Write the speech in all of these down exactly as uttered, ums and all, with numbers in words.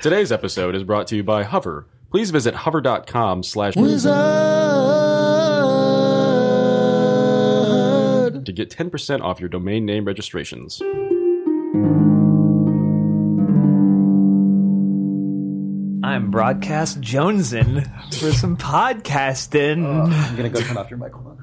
Today's episode is brought to you by Hover. Please visit hover.com slash wizard to get ten percent off your domain name registrations. I'm broadcast Jonesin for some podcasting. Uh, I'm going to go turn off your microphone.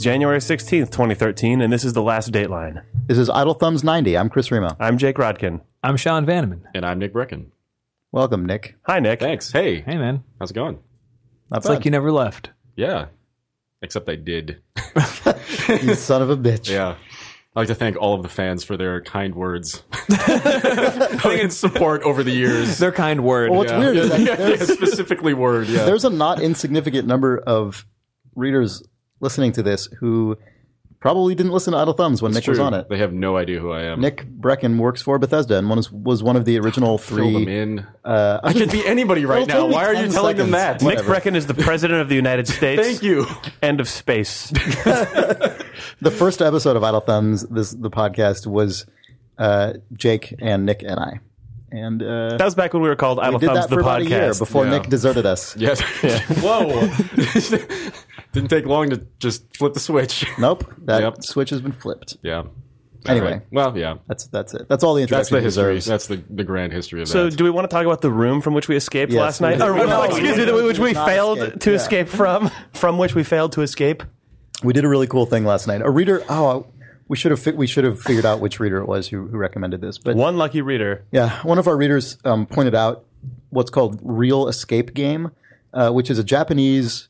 January sixteenth, twenty thirteen, and this is the last Dateline. This is Idle Thumbs ninety. I'm Chris Remo. I'm Jake Rodkin. I'm Sean Vanneman. And I'm Nick Breckon. Welcome, Nick. Hi, Nick. Thanks. Hey. Hey, man. How's it going? Not it's bad. Like you never left. Yeah. Except I did. You son of a bitch. Yeah. I'd like to thank all of the fans for their kind words. I think it's support over the years. Their kind word. Well, what's yeah. weird is that yeah, yeah, specifically word, yeah. There's a not insignificant number of readers listening to this who probably didn't listen to Idle Thumbs when it's Nick true. was on it. They have no idea who I am. Nick Breckon works for Bethesda and one is, was one of the original three. Fill them in. Uh, I could be anybody right now. Why are you telling seconds. them that? Whatever. Nick Breckon is the president of the United States. Thank you. End of space. The first episode of Idle Thumbs, this, the podcast, was uh, Jake and Nick and I. And uh, that was back when we were called Idle we Thumbs, that for the about podcast. A year before yeah. Nick deserted us. Yes. Yeah. Whoa. Didn't take long to just flip the switch. Nope. That yep. switch has been flipped. Yeah. Anyway. Right. Well, yeah. That's that's it. That's all the introduction That's the history. That's the, the grand history of so that. So do we want to talk about the room from which we escaped yes, last we night? Or, no, no, excuse me, no, which we failed escape. to yeah. escape from. From which we failed to escape. We did a really cool thing last night. A reader... Oh, we should have fi- we should have figured out which reader it was who, who recommended this. But one lucky reader. Yeah. One of our readers um, pointed out what's called Real Escape Game, uh, which is a Japanese...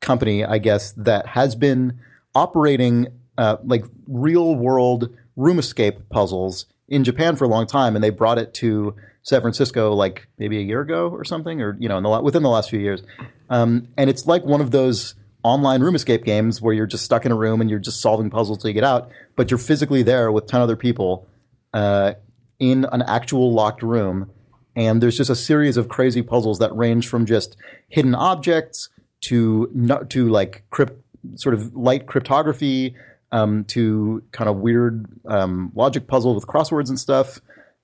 company, I guess, that has been operating uh, like real world room escape puzzles in Japan for a long time, and they brought it to San Francisco like maybe a year ago or something, or you know, in the, within the last few years. Um, and it's like one of those online room escape games where you're just stuck in a room and you're just solving puzzles till you get out, but you're physically there with ten other people uh, in an actual locked room, and there's just a series of crazy puzzles that range from just hidden objects. To not to like crypt, sort of light cryptography, um, to kind of weird um, logic puzzle with crosswords and stuff,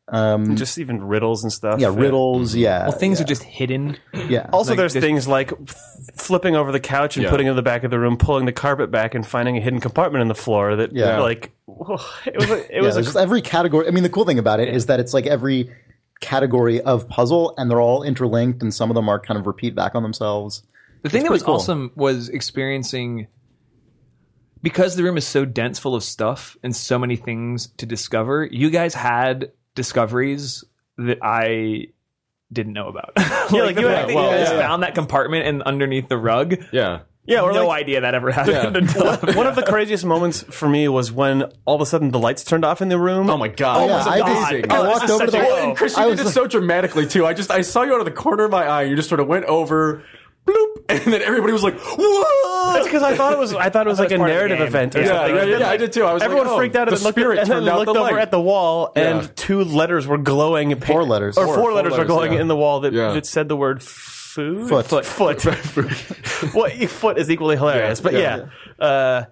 um, just even riddles and stuff. Yeah, riddles. Yeah, well, things yeah. are just hidden. Yeah. Also, like, there's just, things like flipping over the couch and yeah. putting it in the back of the room, pulling the carpet back, and finding a hidden compartment in the floor. That yeah. like oh, it was. A, it yeah, was a, just every category. I mean, the cool thing about it is that it's like every category of puzzle, and they're all interlinked, and some of them are kind of repeat back on themselves. The thing that was cool. awesome was experiencing, because the room is so dense full of stuff and so many things to discover, you guys had discoveries that I didn't know about. Yeah, like, like you, yeah, had, well, you guys yeah. found that compartment and underneath the rug. Yeah. Yeah, or no like, idea that ever happened. Yeah. One of the craziest moments for me was when all of a sudden the lights turned off in the room. Oh my god! Oh, yeah, I, amazing. Did, I walked oh, over to the wall. And Chris, you did it like, so dramatically too. I just I saw you out of the corner of my eye. You just sort of went over. Bloop. And then everybody was like, "Whoa!" That's because I thought it was. I thought it was thought like it was a narrative event. Or yeah, something. Yeah, yeah, yeah, I did too. I was everyone like, oh, freaked out the and, spirit looked, and then looked the over light. At the wall, and yeah. two letters were glowing. Four letters, or four, four letters, letters were glowing yeah. in the wall that, yeah. that said the word "food." Foot, foot, foot. What foot is equally hilarious, yeah, but yeah. yeah. yeah. Uh,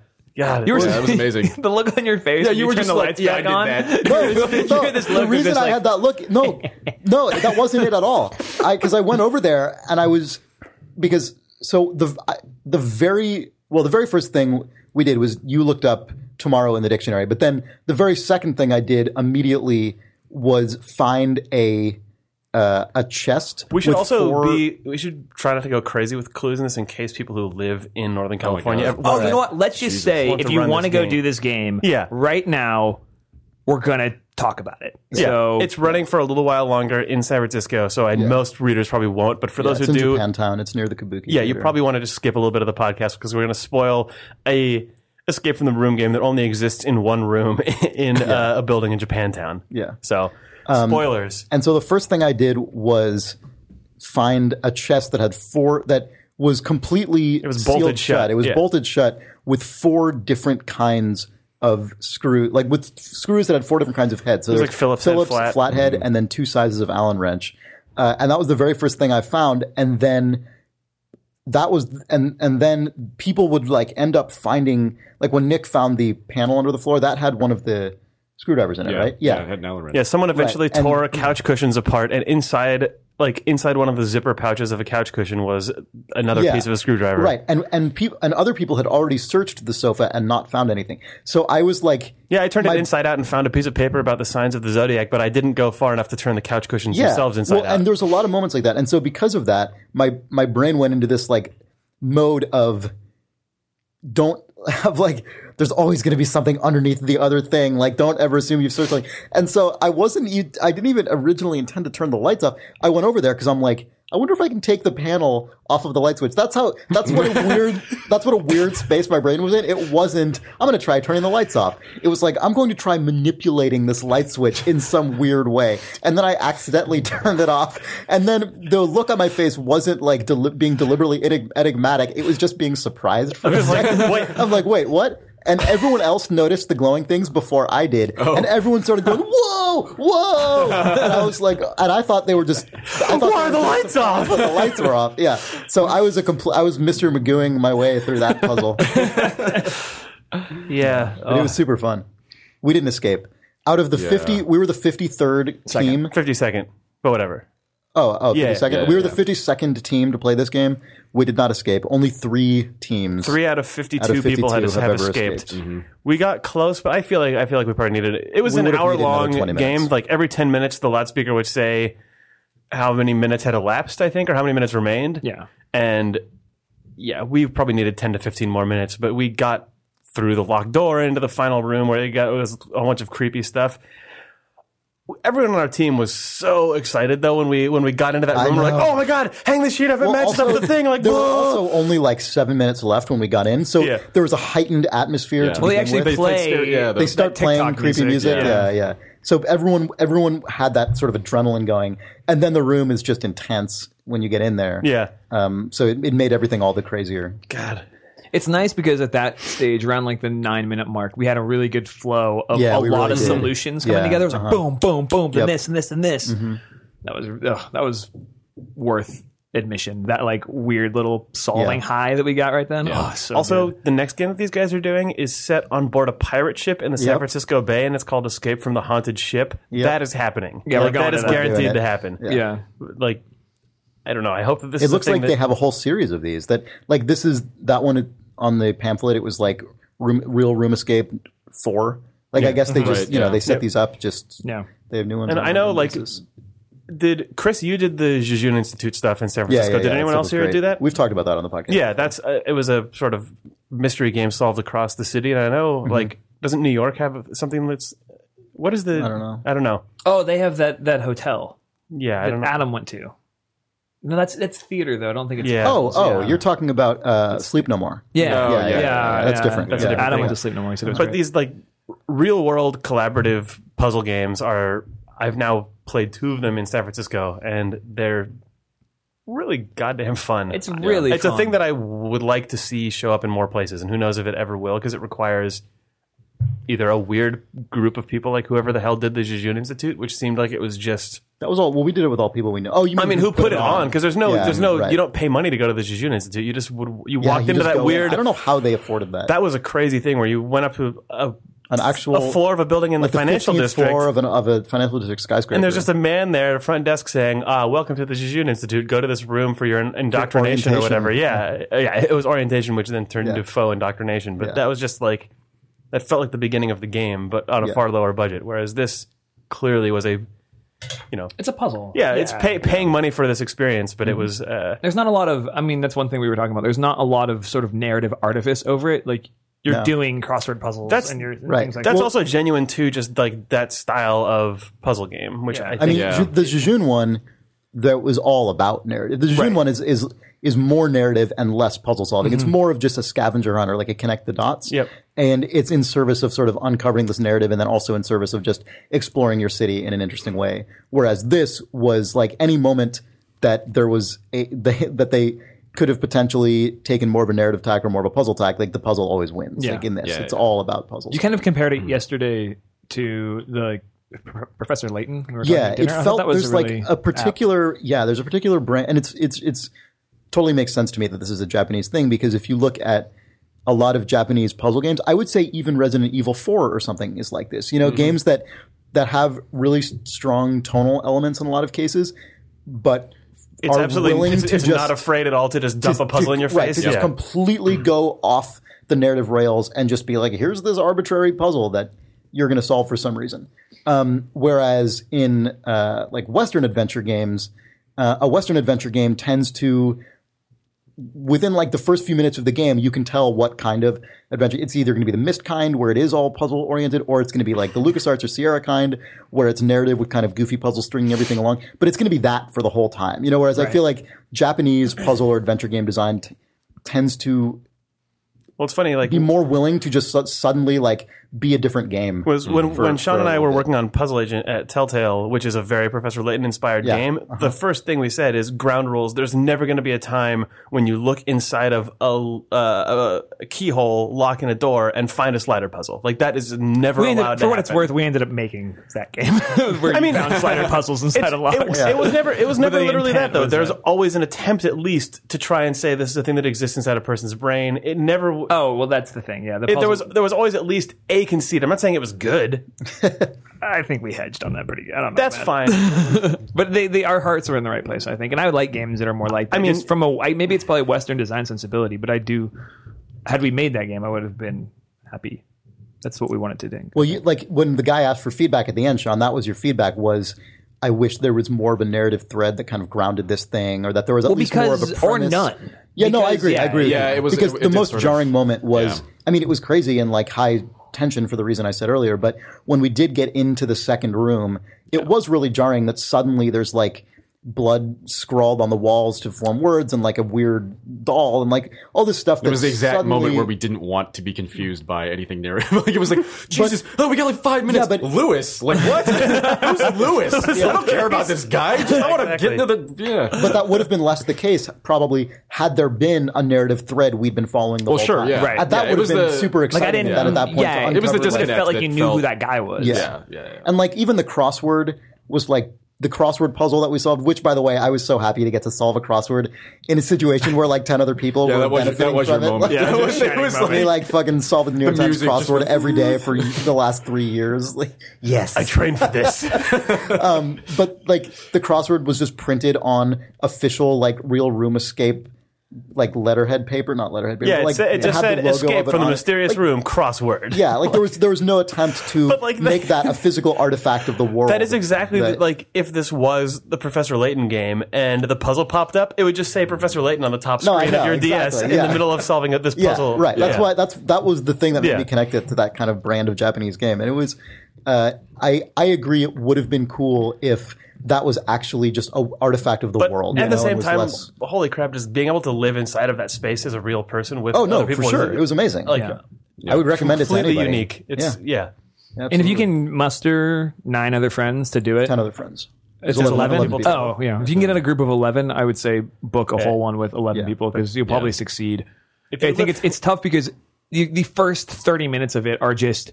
God, you were, yeah, that was amazing. The look on your face. Yeah, you, you were just the like, yeah, I did on. That. No, no, no, this look the reason I had that look, no, no, that wasn't it at all. I because I went over there and I was. Because so the the very well the very first thing we did was you looked up tomorrow in the dictionary, but then the very second thing I did immediately was find a uh, a chest. We should with also four... be we should try not to go crazy with clues in this in case people who live in Northern California. Oh, oh right. You know what? Let's just Jesus. say if you want to go game. do this game, yeah. right now we're gonna talk about it. Yeah. So it's running for a little while longer in San Francisco, so I, yeah. most readers probably won't. But for yeah, those who in do, Japantown, it's near the Kabuki. Yeah, theater. You probably want to just skip a little bit of the podcast because we're going to spoil a Escape from the Room game that only exists in one room in yeah. uh, a building in Japantown. Yeah. So spoilers. Um, and so the first thing I did was find a chest that had four that was completely it was bolted shut. shut. It was yeah. bolted shut with four different kinds of of screw, like with screws that had four different kinds of heads. So there's like Phillips, Phillips head, flat. flathead, mm-hmm. and then two sizes of Allen wrench. Uh, and that was the very first thing I found. And then that was, and and then people would like end up finding, like when Nick found the panel under the floor, that had one of the screwdrivers in it, yeah. right? Yeah. Yeah, it had an Allen wrench. Yeah, someone eventually right. tore and, couch cushions apart, and inside, like inside one of the zipper pouches of a couch cushion was another yeah, piece of a screwdriver. Right. And and peop- and other people had already searched the sofa and not found anything. So I was like... Yeah, I turned my, it inside out and found a piece of paper about the signs of the Zodiac, but I didn't go far enough to turn the couch cushions yeah, themselves inside well, out. And there's a lot of moments like that. And so because of that, my, my brain went into this like mode of don't have like... There's always going to be something underneath the other thing. Like, don't ever assume you've searched. Like, and so I wasn't. I didn't even originally intend to turn the lights off. I went over there because I'm like, I wonder if I can take the panel off of the light switch. That's how. That's what a weird. That's what a weird space my brain was in. It wasn't. I'm going to try turning the lights off. It was like I'm going to try manipulating this light switch in some weird way. And then I accidentally turned it off. And then the look on my face wasn't like deli- being deliberately enigmatic. It was just being surprised for a second. Like, I'm like, wait, what? And everyone else noticed the glowing things before I did. Oh. And everyone started going, whoa, whoa. And I was like, and I thought they were just. I Why are the lights off? The lights were off. Yeah. So I was a compl- I was Mister Magooing my way through that puzzle. yeah. But oh. It was super fun. We didn't escape. Out of the yeah. fifty, we were the fifty-third team. fifty-second, but whatever. Oh, oh, yeah, fifty-second. Yeah, we were yeah. the fifty-second team to play this game. We did not escape. Only three teams. Three out of fifty-two, out of fifty-two people had have, have escaped. escaped. Mm-hmm. We got close, but I feel like I feel like we probably needed it. It was we an hour long game. Like every ten minutes, the loudspeaker would say how many minutes had elapsed, I think, or how many minutes remained. Yeah, and yeah, we probably needed ten to fifteen more minutes, but we got through the locked door into the final room where they got it was a bunch of creepy stuff. Everyone on our team was so excited, though, when we when we got into that room. We're like, oh, my God, hang the sheet up. It well, matches also, up the thing. Like, there were also only, like, seven minutes left when we got in. So yeah. there was a heightened atmosphere yeah. to well, begin they actually with. Play, they, yeah, the, they start playing creepy music. music. Yeah. yeah, yeah. So everyone everyone had that sort of adrenaline going. And then the room is just intense when you get in there. Yeah. Um. So it, it made everything all the crazier. God. It's nice because at that stage, around like the nine minute mark, we had a really good flow of yeah, a lot really of did. solutions coming yeah. together. It was like uh-huh. boom, boom, boom, yep. and this and this and this. Mm-hmm. That was ugh, that was worth admission. That like weird little solving yeah. high that we got right then. Yeah. Oh, so also, good. The next game that these guys are doing is set on board a pirate ship in the San yep. Francisco Bay, and it's called Escape from the Haunted Ship. Yep. That is happening. Yeah, like, that is that. guaranteed to happen. Yeah, yeah. like. I don't know. I hope that this. It is looks a thing like that... they have a whole series of these. That like this is that one on the pamphlet. It was like room, Real Room Escape four. Like yeah. I guess they just right. you know yeah. they set yep. these up. Just yeah. they have new ones. And I know like places. Did Chris? You did the Jejune Institute stuff in San Francisco. Yeah, yeah, yeah, did anyone else here great. do that? We've talked about that on the podcast. Yeah, that's uh, it was a sort of mystery game solved across the city. And I know mm-hmm. like doesn't New York have something that's what is the I don't know I don't know. Oh, they have that that hotel. Yeah, I don't know. Adam went to. No, that's that's theater though. I don't think it's yeah. oh oh. Yeah. You're talking about uh, Sleep No More. Yeah, no, yeah, yeah, yeah, yeah, that's yeah. different. That's yeah. a different I don't want to Sleep No More. So but great. These like real world collaborative puzzle games are. I've now played two of them in San Francisco, and they're really goddamn fun. It's really yeah. it's fun. A thing that I would like to see show up in more places, and who knows if it ever will because it requires either a weird group of people like whoever the hell did the Jejune Institute, which seemed like it was just. That was all. Well, we did it with all people we know. Oh, you mean I mean, who put, put it on? Because there's no, yeah, there's no. Right. You don't pay money to go to the Jejune Institute. You just would. You yeah, walked you into that weird. In. I don't know how they afforded that. That was a crazy thing where you went up to a an actual a floor of a building in like the financial the district, floor of an of a financial district skyscraper, and there's just a man there at a front desk saying, "Ah, welcome to the Jejune Institute. Go to this room for your indoctrination for or whatever." Yeah, yeah, yeah. It was orientation, which then turned yeah. into faux indoctrination. But yeah. that was just like that felt like the beginning of the game, but on a yeah. far lower budget. Whereas this clearly was a You know, it's a puzzle. Yeah, yeah. it's pay, paying money for this experience, but mm-hmm. it was. Uh, There's not a lot of. I mean, that's one thing we were talking about. There's not a lot of sort of narrative artifice over it. Like you're no. doing crossword puzzles that's, and, you're, and right. things like that. That's well, also genuine too, just like that style of puzzle game, which yeah. I think I mean, yeah. the Jejune one that was all about narrative. The Jejune right. one is, is is more narrative and less puzzle solving. Mm-hmm. It's more of just a scavenger hunt or like a connect the dots. Yep. And it's in service of sort of uncovering this narrative and then also in service of just exploring your city in an interesting way. Whereas this was like any moment that there was a they, that they could have potentially taken more of a narrative tack or more of a puzzle tack, like the puzzle always wins. Yeah. Like in this, yeah, it's yeah. all about puzzles. You kind of compared it mm-hmm. yesterday to the Professor Layton. We were yeah, it felt that was there's a really like a particular apt. yeah, there's a particular brand, and it's it's it's totally makes sense to me that this is a Japanese thing because if you look at a lot of Japanese puzzle games, I would say even Resident Evil four or something is like this. You know, mm-hmm. games that that have really strong tonal elements in a lot of cases, but It's absolutely it's, to it's just, not afraid at all to just dump to, a puzzle to, in your right, face. To yeah. just completely mm-hmm. go off the narrative rails and just be like, here's this arbitrary puzzle that you're going to solve for some reason. Um, whereas in uh, like Western adventure games, uh, a Western adventure game tends to, within like the first few minutes of the game, you can tell what kind of adventure. It's either going to be the Myst kind where it is all puzzle oriented, or it's going to be like the LucasArts or Sierra kind where it's narrative with kind of goofy puzzles stringing everything along. But it's going to be that for the whole time, you know, whereas right. I feel like Japanese puzzle or adventure game design t- tends to well, it's funny, like, be more willing to just su- suddenly like be a different game. Was when, for, when Sean and I were working on Puzzle Agent at Telltale, which is a very Professor Layton inspired yeah. game, uh-huh. the first thing we said is ground rules. There's never going to be a time when you look inside of a, uh, a keyhole, lock in a door, and find a slider puzzle. Like that is never ended, allowed. For to what happen. It's worth, we ended up making that game. Where I mean, found slider puzzles inside of locks. It, yeah. it was never. It was never literally that though. There's always an attempt, at least, to try and say this is a thing that exists inside a person's brain. It never. Oh, well, that's the thing. Yeah, the it, there was there was always at least a conceit. I'm not saying it was good. I think we hedged on that pretty good. I don't know. That's fine. But they, they our hearts were in the right place, I think. And I would like games that are more like that. I mean, just from a I, maybe it's probably Western design sensibility, but I do. Had we made that game, I would have been happy. That's what we wanted to do. Well, you, like when the guy asked for feedback at the end, Sean, that was your feedback was. I wish there was more of a narrative thread that kind of grounded this thing, or that there was at well, least because, more of a premise. Or none. Yeah, because, no, I agree. Yeah, I agree. Yeah, with you. It was because it, the it most jarring of, moment was. Yeah. I mean, it was crazy and like high tension for the reason I said earlier. But when we did get into the second room, it yeah. was really jarring that suddenly there's like blood scrawled on the walls to form words, and like a weird doll, and like all this stuff. That it was the exact suddenly, moment where we didn't want to be confused by anything narrative. Like it was like Jesus, but, oh, we got like five minutes. Yeah, but Lewis, like what? Who's Lewis? Yeah. I don't care about this guy. Just, I want to exactly. get into the yeah. But that would have been less the case probably had there been a narrative thread we'd been following the well, whole sure, time. Yeah. Right. That yeah, would have been the, super exciting. Like I didn't, that yeah. at that point, yeah, it was the disconnect. It felt like you knew felt, who that guy was. Yeah. Yeah, yeah, yeah, and like even the crossword was like. The crossword puzzle that we solved, which, by the way, I was so happy to get to solve a crossword in a situation where like ten other people yeah, were that was, benefiting that was from your it. Moment. Like, yeah, that was, it was moment. Like, they like fucking solved the New York Times crossword just, every day for the last three years. Like, yes, I trained for this. um, but like the crossword was just printed on official like Real Room Escape. Like letterhead paper, not letterhead paper. Yeah, like, it just it said "Escape from the mysterious like, room." Crossword. Yeah, like there was there was no attempt to like that, make that a physical artifact of the world. That is exactly that, the, like if this was the Professor Layton game and the puzzle popped up, it would just say Professor Layton on the top screen no, know, of your exactly, D S yeah. in the middle of solving this puzzle. Yeah, right. That's yeah. why that's that was the thing that made yeah. me connect it to that kind of brand of Japanese game, and it was. Uh, I I agree. It would have been cool if. That was actually just an artifact of the but world. At you know, the same time, less... holy crap, just being able to live inside of that space as a real person with oh, no, other people. Oh, no, for sure. It was amazing. Like, yeah. Yeah. I would recommend completely it to anybody. Unique. It's, yeah. yeah. And if you can muster nine other friends to do it. Ten other friends. It's eleven, eleven people. Oh, yeah. If you can get in a group of eleven, I would say book a okay. whole one with eleven yeah. people because you'll probably yeah. succeed. If I think live... it's it's tough because the, the first thirty minutes of it are just...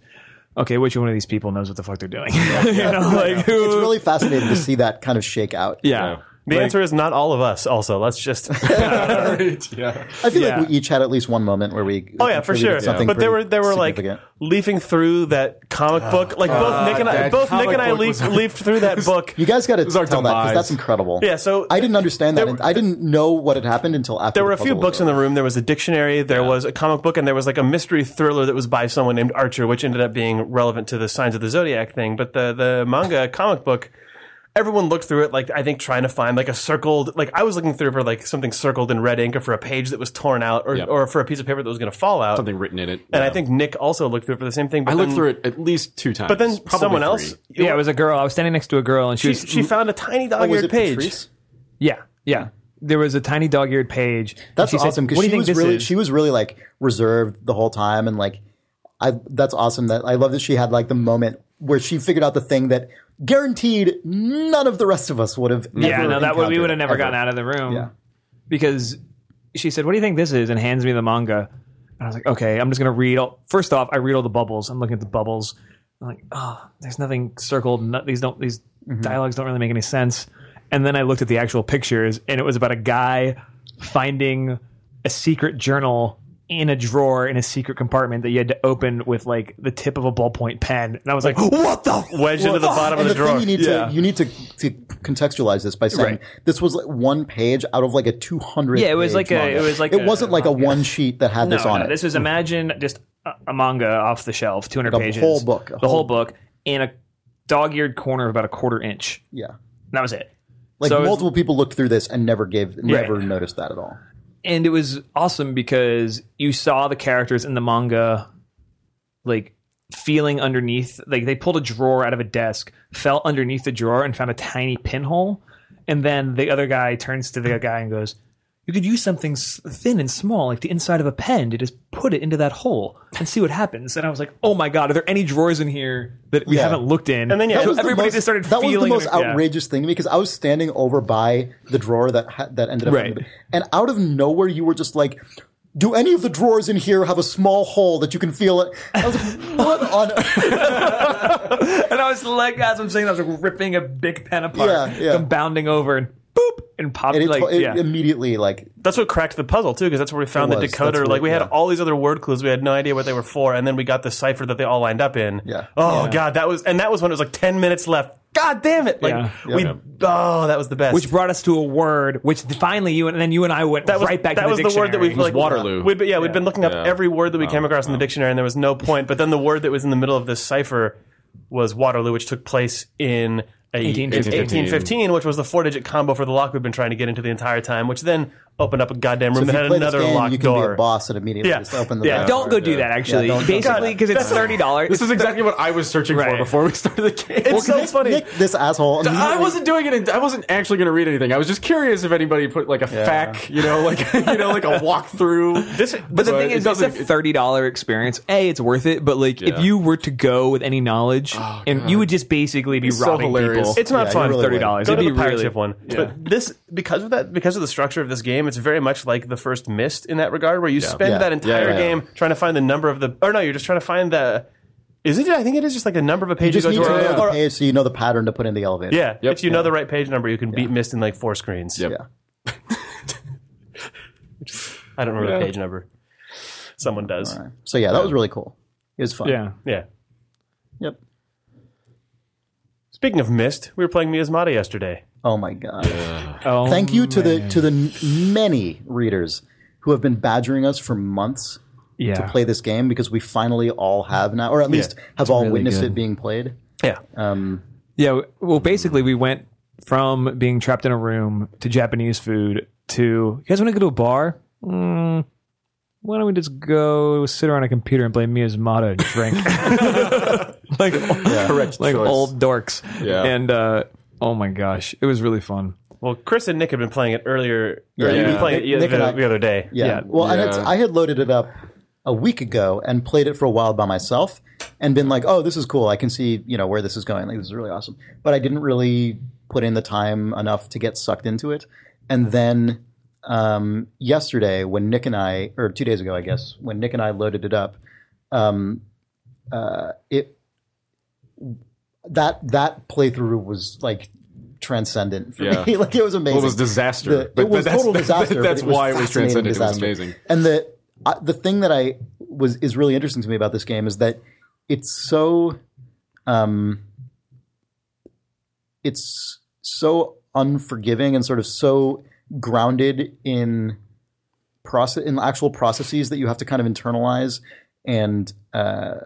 Okay, which one of these people knows what the fuck they're doing? Yeah. You know, like who? It's really fascinating to see that kind of shake out. Yeah. You know? The like, answer is not all of us also. Let's just... yeah. I feel yeah. like we each had at least one moment where we... Oh, yeah, for sure. Yeah. But there were there were like leafing through that comic oh, book. Like both Nick and I, both Nick and I leafed, was, leafed through that book. You guys got to tell demise. That because that's incredible. Yeah, so... I didn't understand that. Were, I didn't know what had happened until after There were a few books in the room. There was a dictionary. There yeah. was a comic book. And there was like a mystery thriller that was by someone named Archer, which ended up being relevant to the Signs of the Zodiac thing. But the the manga comic book... everyone looked through it, like, I think trying to find, like, a circled... Like, I was looking through for, like, something circled in red ink or for a page that was torn out or, yep. or for a piece of paper that was going to fall out. Something written in it. And yeah. I think Nick also looked through it for the same thing. But I then, looked through it at least two times. But then Probably someone three. else... It yeah, was, it was a girl. I was standing next to a girl, and she... She, was, she found a tiny dog-eared oh, page. Patrice? Yeah, yeah. There was a tiny dog-eared page. That's awesome, because she, really, she was really, like, reserved the whole time, and, like... I, that's awesome. That I love that she had like the moment where she figured out the thing that guaranteed none of the rest of us would have. Yeah, no, that would, we would have never ever. gotten out of the room. Yeah, because she said, "What do you think this is?" and hands me the manga. And I was like, "Okay, I'm just gonna read." All, first off, I read all the bubbles. I'm looking at the bubbles. I'm like, "Oh, there's nothing circled. No, these don't. These mm-hmm. dialogues don't really make any sense." And then I looked at the actual pictures, and it was about a guy finding a secret journal in a drawer in a secret compartment that you had to open with like the tip of a ballpoint pen, and I was like, like "What the f- wedge what into the bottom and of the, the drawer?" Thing you need yeah. to you need to, to contextualize this by saying right. this was like one page out of like a two hundred. Yeah, it was like manga. a it was like it a, wasn't a like manga. a one sheet that had no, this on no, it. This was imagine just a, a manga off the shelf, two hundred like pages, whole book, the whole book in a dog-eared corner of about a quarter inch. Yeah, and that was it. Like so multiple it was, people looked through this and never gave never right. noticed that at all. And it was awesome because you saw the characters in the manga, like, feeling underneath. Like, they pulled a drawer out of a desk, fell underneath the drawer, and found a tiny pinhole. And then the other guy turns to the guy and goes, "You could use something thin and small, like the inside of a pen, to just put it into that hole and see what happens." And I was like, "Oh my God, are there any drawers in here that we yeah. haven't looked in?" And then yeah, so everybody most, just started that feeling. That was the most it, outrageous yeah. thing to me, because I was standing over by the drawer that ha- that ended up right. in the, and out of nowhere, you were just like, "Do any of the drawers in here have a small hole that you can feel it?" I was like, "What on earth?" And I was like, as I'm saying, I was like ripping a big pen apart, yeah, yeah. and bounding over and boop. And pop, and like, it, it yeah. immediately, like... That's what cracked the puzzle, too, because that's where we found was, the decoder. What, like, we had yeah. all these other word clues. We had no idea what they were for, and then we got the cipher that they all lined up in. Yeah. Oh, yeah. God, that was... And that was when it was, like, ten minutes left. God damn it! Like, yeah. we... Yeah. Oh, that was the best. Which brought us to a word, which finally you and then you and I went that was, right back to the dictionary. That was the word that we... Like, it was Waterloo. We'd, yeah, we'd yeah. been looking up yeah. every word that we oh, came across oh. in the dictionary, and there was no point. But then the word that was in the middle of this cipher was Waterloo, which took place in... eighteen fifteen, which was the four-digit combo for the lock we've been trying to get into the entire time, which then opened up a goddamn room so that had another game, locked door. You can door. be a boss and immediately yeah. just open the yeah. door. Don't go do that, actually. Yeah, basically, because it's thirty dollars. This is exactly what I was searching right. for before we started the game. It's well, so Nick, funny. Nick, this asshole. I wasn't doing it. In, I wasn't actually going to read anything. I was just curious if anybody put like a yeah. F A Q, you know, like you know, like a walkthrough. This, but, but the thing is, it it's a thirty dollars experience. A, it's worth it, but like yeah. if you were to go with any knowledge, oh, and you would just basically be it's robbing so people. It's not yeah, fun. Really thirty dollars. It'd be a pirate ship one. But this, because of that, because of the structure of this game, it's very much like the first Myst in that regard, where you yeah. spend yeah. that entire yeah, yeah, yeah. game trying to find the number of the... Or no, you're just trying to find the... Is it? I think it is just like the number of a page you, you just go need to. to know the page so you know the pattern to put in the elevator. Yeah. Yep. If you yeah. know the right page number, you can yeah. beat Myst in like four screens. Yep. Yeah. I don't remember yeah. the page number. Someone does. Right. So yeah, that yeah. was really cool. It was fun. Yeah. Yeah. Yep. Speaking of Myst, we were playing Miasmata yesterday. Oh my God! Yeah. Oh, thank you to man. the to the many readers who have been badgering us for months yeah. to play this game, because we finally all have now, or at least yeah. have it's all really witnessed good. it being played. Yeah. Um, yeah. Well, basically, we went from being trapped in a room to Japanese food to, "You guys want to go to a bar? Mm, why don't we just go sit around a computer and play Miasmata and drink?" like yeah. correct like choice. Old dorks. Yeah. And. Uh, Oh my gosh, it was really fun. Well, Chris and Nick had been playing it earlier. Yeah, yeah. Been playing it Nick the, and I, the other day. Yeah. yeah. Well, yeah. And it's, I had loaded it up a week ago and played it for a while by myself and been like, "Oh, this is cool. I can see, you know, where this is going. Like, this is really awesome." But I didn't really put in the time enough to get sucked into it. And then um, yesterday, when Nick and I, or two days ago, I guess, when Nick and I loaded it up, um, uh, it. That that playthrough was like transcendent for yeah. me. Like, it was amazing. Well, it was disaster. The, but, it was but total that's, disaster. That's, that's it why it was transcendent. Disaster. It was amazing. And the uh, the thing that I was is really interesting to me about this game is that it's so um it's so unforgiving and sort of so grounded in process in actual processes that you have to kind of internalize and uh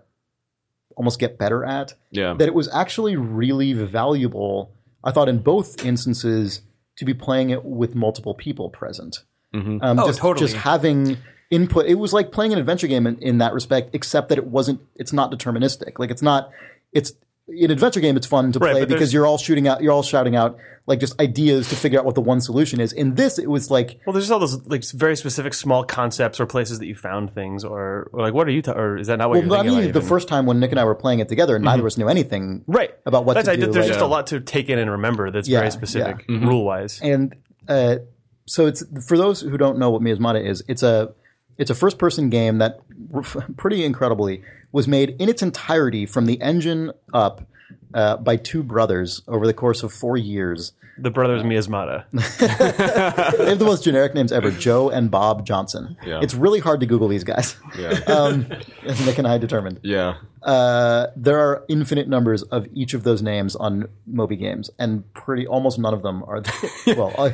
almost get better at, yeah. that it was actually really valuable I thought in both instances to be playing it with multiple people present. Mm-hmm. Um, oh, just, totally. Just having input. It was like playing an adventure game in, in that respect, except that it wasn't. It's not deterministic. Like it's not. It's in adventure game. It's fun to right, play because you're all shooting out. You're all shouting out like just ideas to figure out what the one solution is. In this, it was like well, there's just all those like very specific small concepts or places that you found things or, or like what are you? Ta- or is that not what? Well, you're Well, I mean, about the even? first time when Nick and I were playing it together, mm-hmm. neither of us knew anything right about what that's to I, do. There's like, just yeah. a lot to take in and remember. That's yeah, very specific yeah. mm-hmm. rule wise and. Uh, So it's for those who don't know what Miasmata is, it's a it's a first-person game that pretty incredibly was made in its entirety from the engine up uh, by two brothers over the course of four years. The brothers Miasmata. They have the most generic names ever, Joe and Bob Johnson. Yeah. It's really hard to Google these guys, yeah. um, as Nick and I determined. Yeah. Uh, there are infinite numbers of each of those names on Moby Games, and pretty almost none of them are – well, uh,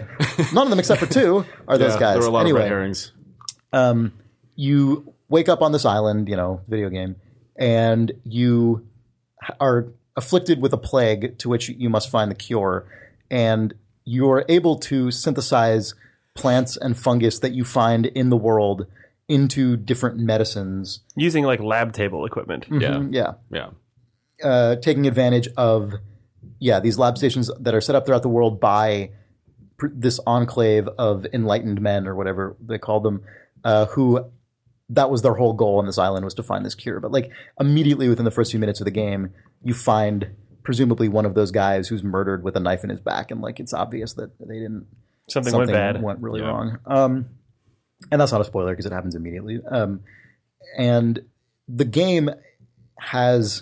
none of them except for two are those yeah, guys. There were a lot anyway, of red herrings. Um, you wake up on this island, you know, video game, and you are afflicted with a plague to which you must find the cure – and you're able to synthesize plants and fungus that you find in the world into different medicines. Using like lab table equipment. Mm-hmm, yeah. Yeah. Yeah. Uh, taking advantage of, yeah, these lab stations that are set up throughout the world by pr- this enclave of enlightened men or whatever they call them, uh, who that was their whole goal on this island was to find this cure. But like immediately within the first few minutes of the game, you find... presumably one of those guys who's murdered with a knife in his back, and like it's obvious that they didn't something, something went bad, went really yeah. wrong. Um, and that's not a spoiler because it happens immediately. Um, and the game has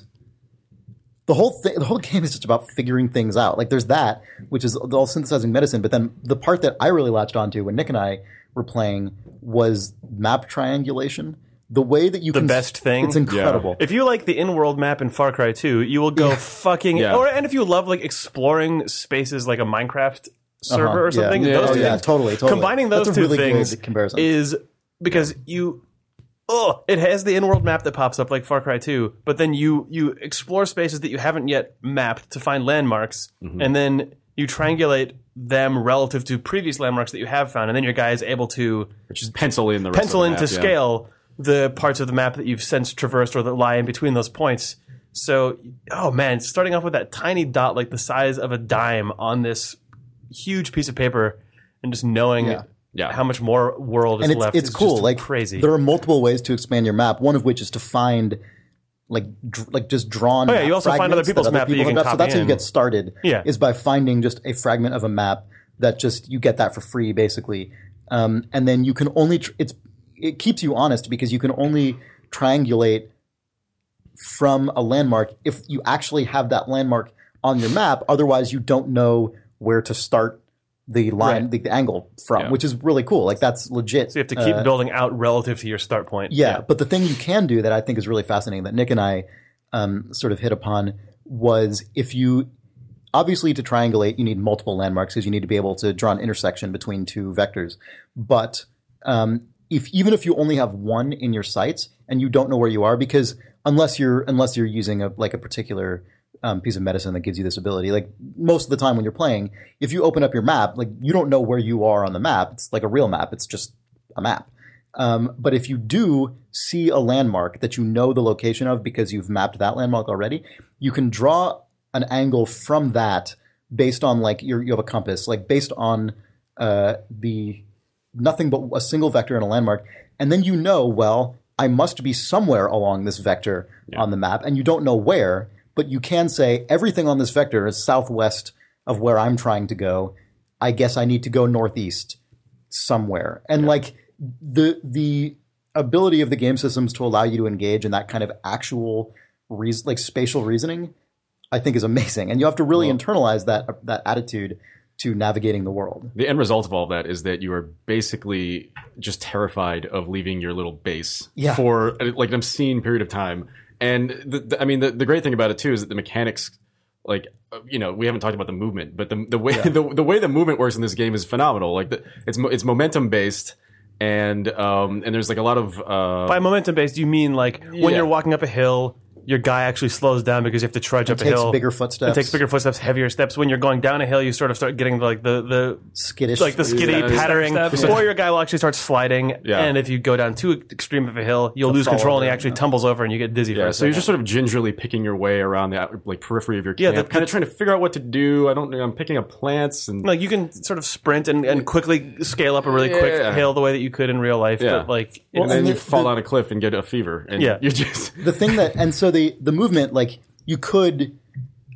the whole thing. The whole game is just about figuring things out. Like there's that, which is all synthesizing medicine, but then the part that I really latched onto when Nick and I were playing was map triangulation. The way that you the can... The best thing. It's incredible. Yeah. If you like the in-world map in Far Cry two, you will go yeah. fucking... Yeah. Or, and if you love like exploring spaces like a Minecraft server uh-huh. or something, yeah. those yeah. two oh, things... Yeah, totally, totally. Combining those That's two really things is... Because yeah. you... Oh, it has the in-world map that pops up like Far Cry two, but then you, you explore spaces that you haven't yet mapped to find landmarks, mm-hmm. and then you triangulate... them relative to previous landmarks that you have found, and then your guy is able to just pencil in the rest pencil of the map, in to yeah. scale the parts of the map that you've since traversed or that lie in between those points. So, oh man, starting off with that tiny dot like the size of a dime on this huge piece of paper, and just knowing yeah. Yeah. how much more world is and it's, left. It's is cool, just like crazy. There are multiple ways to expand your map. One of which is to find. Like, dr- like just drawn. Oh yeah, you also find other people's other map people that you can copy. So that's in. How you get started. Yeah. Is by finding just a fragment of a map that just you get that for free basically, um, and then you can only tr- it's it keeps you honest because you can only triangulate from a landmark if you actually have that landmark on your map. Otherwise, you don't know where to start. The line, right. the, the angle from, yeah. which is really cool. Like that's legit. So you have to keep uh, building out relative to your start point. Yeah, yeah, but the thing you can do that I think is really fascinating that Nick and I um, sort of hit upon was if you obviously to triangulate, you need multiple landmarks because you need to be able to draw an intersection between two vectors. But um, if even if you only have one in your sights and you don't know where you are, because unless you're unless you're using a like a particular Um, piece of medicine that gives you this ability. Like most of the time when you're playing, if you open up your map, like you don't know where you are on the map. It's like a real map. It's just a map. Um, but if you do see a landmark that you know the location of because you've mapped that landmark already, you can draw an angle from that based on like your, you have a compass, like based on uh, the nothing but a single vector and a landmark. And then you know, well, I must be somewhere along this vector yeah. on the map, and you don't know where. But you can say everything on this vector is southwest of where I'm trying to go. I guess I need to go northeast somewhere. And yeah. like the the ability of the game systems to allow you to engage in that kind of actual re- like spatial reasoning, I think is amazing. And you have to really well, internalize that uh, that attitude to navigating the world. The end result of all that is that you are basically just terrified of leaving your little base yeah. for like an obscene period of time. And the, the, I mean, the, the great thing about it too is that the mechanics, like you know, we haven't talked about the movement, but the the way yeah. the, the way the movement works in this game is phenomenal. Like the, it's it's momentum based, and um and there's like a lot of uh, by momentum based you mean like when yeah. you're walking up a hill. your guy actually slows down because you have to trudge it up a hill. It takes bigger footsteps. It takes bigger footsteps, heavier steps. When you're going down a hill, you sort of start getting like the, the skittish, like the skitty yeah, pattering. Step, step. Or your guy will actually start sliding. Yeah. And if you go down too extreme of a hill, you'll It'll lose control and he actually yeah. tumbles over and you get dizzy. Yeah, so you're just sort of gingerly picking your way around the like periphery of your camp. Yeah, the, kind of trying to figure out what to do. I don't know. I'm picking up plants and like you can sort of sprint and, and quickly scale up a really yeah, quick yeah. hill the way that you could in real life. Yeah. But like well, and then and you the, fall the, on a cliff and get a fever. And yeah. you just the thing that and so the the movement like you could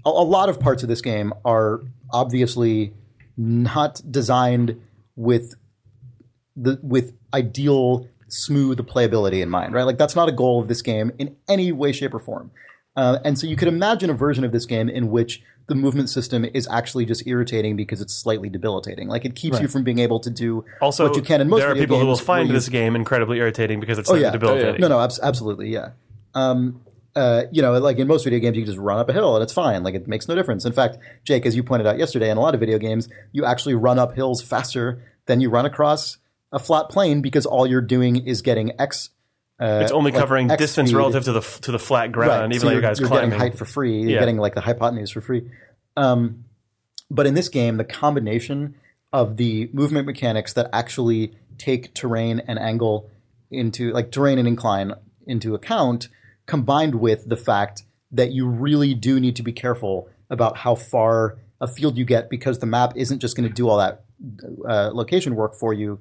a, a lot of parts of this game are obviously not designed with the with ideal smooth playability in mind, right? Like that's not a goal of this game in any way, shape, or form. Uh, and so you could imagine a version of this game in which the movement system is actually just irritating because it's slightly debilitating. Like it keeps right. you from being able to do also, what you can in most video games. There are people who will find you, this game incredibly irritating because it's slightly oh, yeah. debilitating. Oh, yeah. No, no, ab- absolutely, yeah. Um, uh, you know, like in most video games, you can just run up a hill and it's fine. Like it makes no difference. In fact, Jake, as you pointed out yesterday, in a lot of video games, you actually run up hills faster than you run across a flat plane because all you're doing is getting X. Uh, it's only like covering X distance speed. Relative to the to the flat ground, right. even so though you guys you're climbing. Getting height for free. You're yeah. getting like the hypotenuse for free. Um, but in this game, the combination of the movement mechanics that actually take terrain and angle into like terrain and incline into account, combined with the fact that you really do need to be careful about how far afield you get because the map isn't just going to do all that uh, location work for you.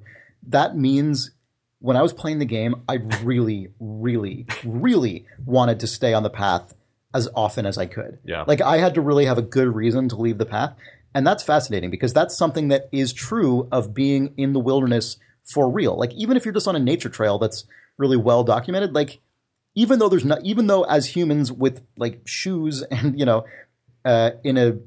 That means when I was playing the game, I really, really, really wanted to stay on the path as often as I could. Yeah. Like I had to really have a good reason to leave the path. And that's fascinating because that's something that is true of being in the wilderness for real. Like even if you're just on a nature trail that's really well documented, like even though there's not, even though as humans with like shoes and, you know, uh, in a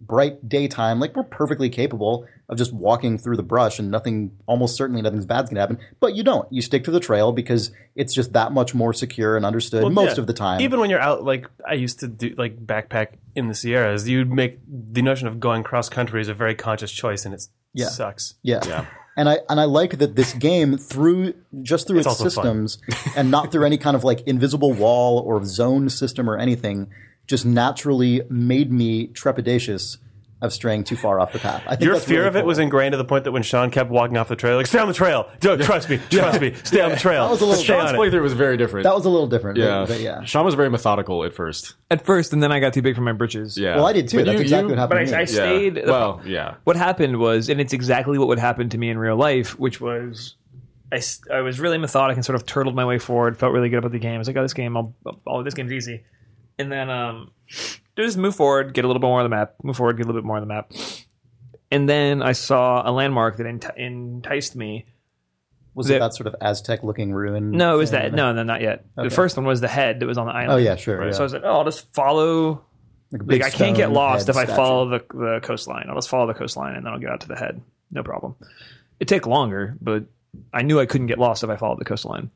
bright daytime, like we're perfectly capable of just walking through the brush and nothing, almost certainly nothing's bad's going to happen. But you don't. You stick to the trail because it's just that much more secure and understood well, most yeah. of the time. Even when you're out, like I used to do, like backpack in the Sierras, you'd make the notion of going cross country is a very conscious choice and it yeah. sucks. Yeah. yeah. And I and I like that this game, through just through it's its systems and not through any kind of like invisible wall or zone system or anything, just naturally made me trepidatious of straying too far off the path. I think your that's fear really of it cool. was ingrained to the point that when Sean kept walking off the trail, like, stay on the trail! Don't, trust me! Trust me! Stay yeah. on the trail! That was a little Sean's playthrough was very different. That was a little different. Yeah. But yeah. Sean was very methodical at first. At first, and then I got too big for my britches. Yeah. Well, I did too. But that's you, exactly you, what happened but to I, me. I stayed... Yeah. Well, yeah. What happened was, and it's exactly what would happen to me in real life, which was... I, I was really methodic and sort of turtled my way forward, felt really good about the game. I was like, oh, this game, I'll, oh, this game's easy. And then... um. Just move forward, get a little bit more of the map. Move forward, get a little bit more of the map. And then I saw a landmark that enti- enticed me. Was that, it that sort of Aztec-looking ruin? No, it was that. No, no, not yet. Okay. The first one was the head that was on the island. Oh, yeah, sure. Right? Yeah. So I was like, oh, I'll just follow. Like, like I can't get lost if statue. I follow the, the coastline. I'll just follow the coastline, and then I'll get out to the head. No problem. It'd take longer, but I knew I couldn't get lost if I followed the coastline.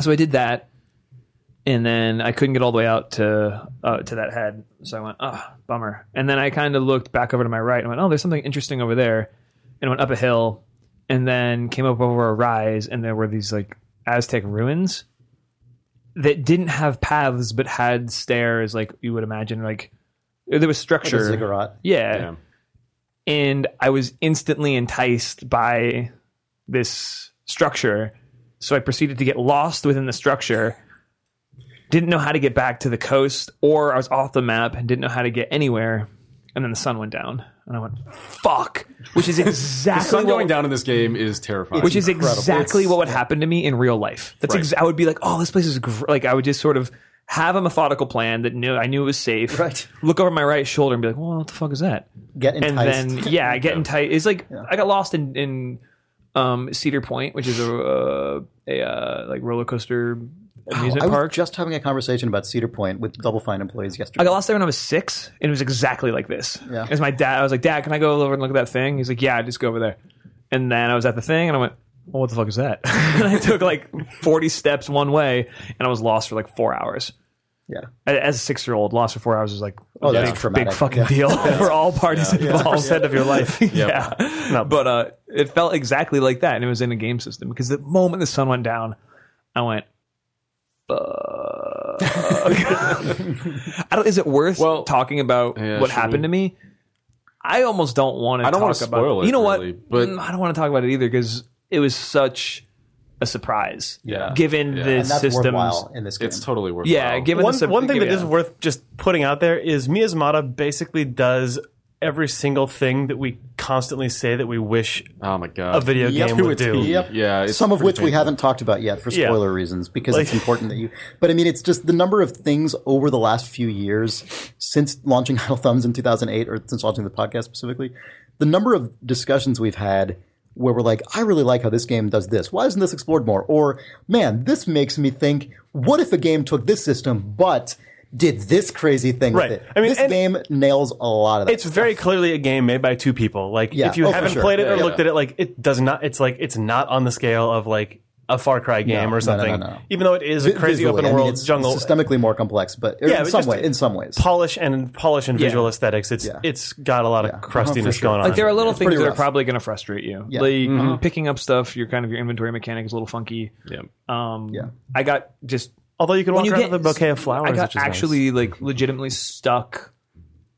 So I did that. And then I couldn't get all the way out to uh, to that head. So I went, oh, bummer. And then I kind of looked back over to my right and went, oh, there's something interesting over there. And went up a hill and then came up over a rise. And there were these like Aztec ruins that didn't have paths but had stairs like you would imagine. Like there was structure. Like a ziggurat. Yeah. yeah. And I was instantly enticed by this structure. So I proceeded to get lost within the structure. Didn't know how to get back to the coast, or I was off the map and didn't know how to get anywhere. And then the sun went down, and I went, fuck! Which is exactly the sun what, going down in this game is terrifying. Which is incredible. Exactly it's, what would happen to me in real life. That's right. ex- I would be like, oh, this place is gr-. Like I would just sort of have a methodical plan that knew I knew it was safe. Right. Look over my right shoulder and be like, well, what the fuck is that? Get enticed. And then yeah, get yeah. enticed. It's like yeah. I got lost in in um, Cedar Point, which is a uh, a uh, like roller coaster. Amusement oh, I park. was just having a conversation about Cedar Point with Double Fine employees yesterday. I got lost there when I was six, and it was exactly like this. Yeah. It was my dad. I was like, Dad, can I go over and look at that thing? He's like, yeah, just go over there. And then I was at the thing, and I went, well, what the fuck is that? And I took like forty steps one way, and I was lost for like four hours. Yeah. As a six-year-old, lost for four hours is like oh, a big, big fucking yeah. deal for all parties yeah. involved. It's yeah. one percent of your life. yeah. yeah. No. But uh, it felt exactly like that, and it was in a game system. Because the moment the sun went down, I went... fuck. I don't, is it worth well, talking about yeah, what happened we? to me? I almost don't want to I don't talk want to spoil about it. You know really, what? But I don't want to talk about it either because it was such a surprise. Yeah. Given yeah. the systems in this game. It's totally worthwhile. Yeah, given one, the sub- one thing that yeah. is worth just putting out there is Miasmata basically does every single thing that we constantly say that we wish oh my God. a video yep. game would do. Yep. Yeah, some of which painful. we haven't talked about yet for spoiler yeah. reasons because like, it's important that you... But I mean, it's just the number of things over the last few years since launching Idle Thumbs in two thousand eight or since launching the podcast specifically, the number of discussions we've had where we're like, I really like how this game does this. Why isn't this explored more? Or, man, this makes me think, what if a game took this system but... did this crazy thing right. with it. I mean, this game nails a lot of that. It's stuff. very clearly a game made by two people. Like, yeah. if you oh, haven't sure. played it yeah, or yeah. looked at it, like, it does not, it's like, it's not on the scale of, like, a Far Cry game no, or something. No, no, no, no. Even though it is a crazy Visually, open world I mean, it's jungle. It's systemically more complex, but yeah, in, but some way, in some ways. Polish and polish and yeah. visual aesthetics. It's yeah. It's got a lot of yeah. crustiness sure. going on. Like, there are little it's things that rough. are probably going to frustrate you. Yeah. Like, mm-hmm. picking up stuff, your kind of your inventory mechanic is a little funky. Yeah. Um, yeah. I got just... Although you can walk you around get, with a bouquet of flowers. I got actually nice. like legitimately stuck.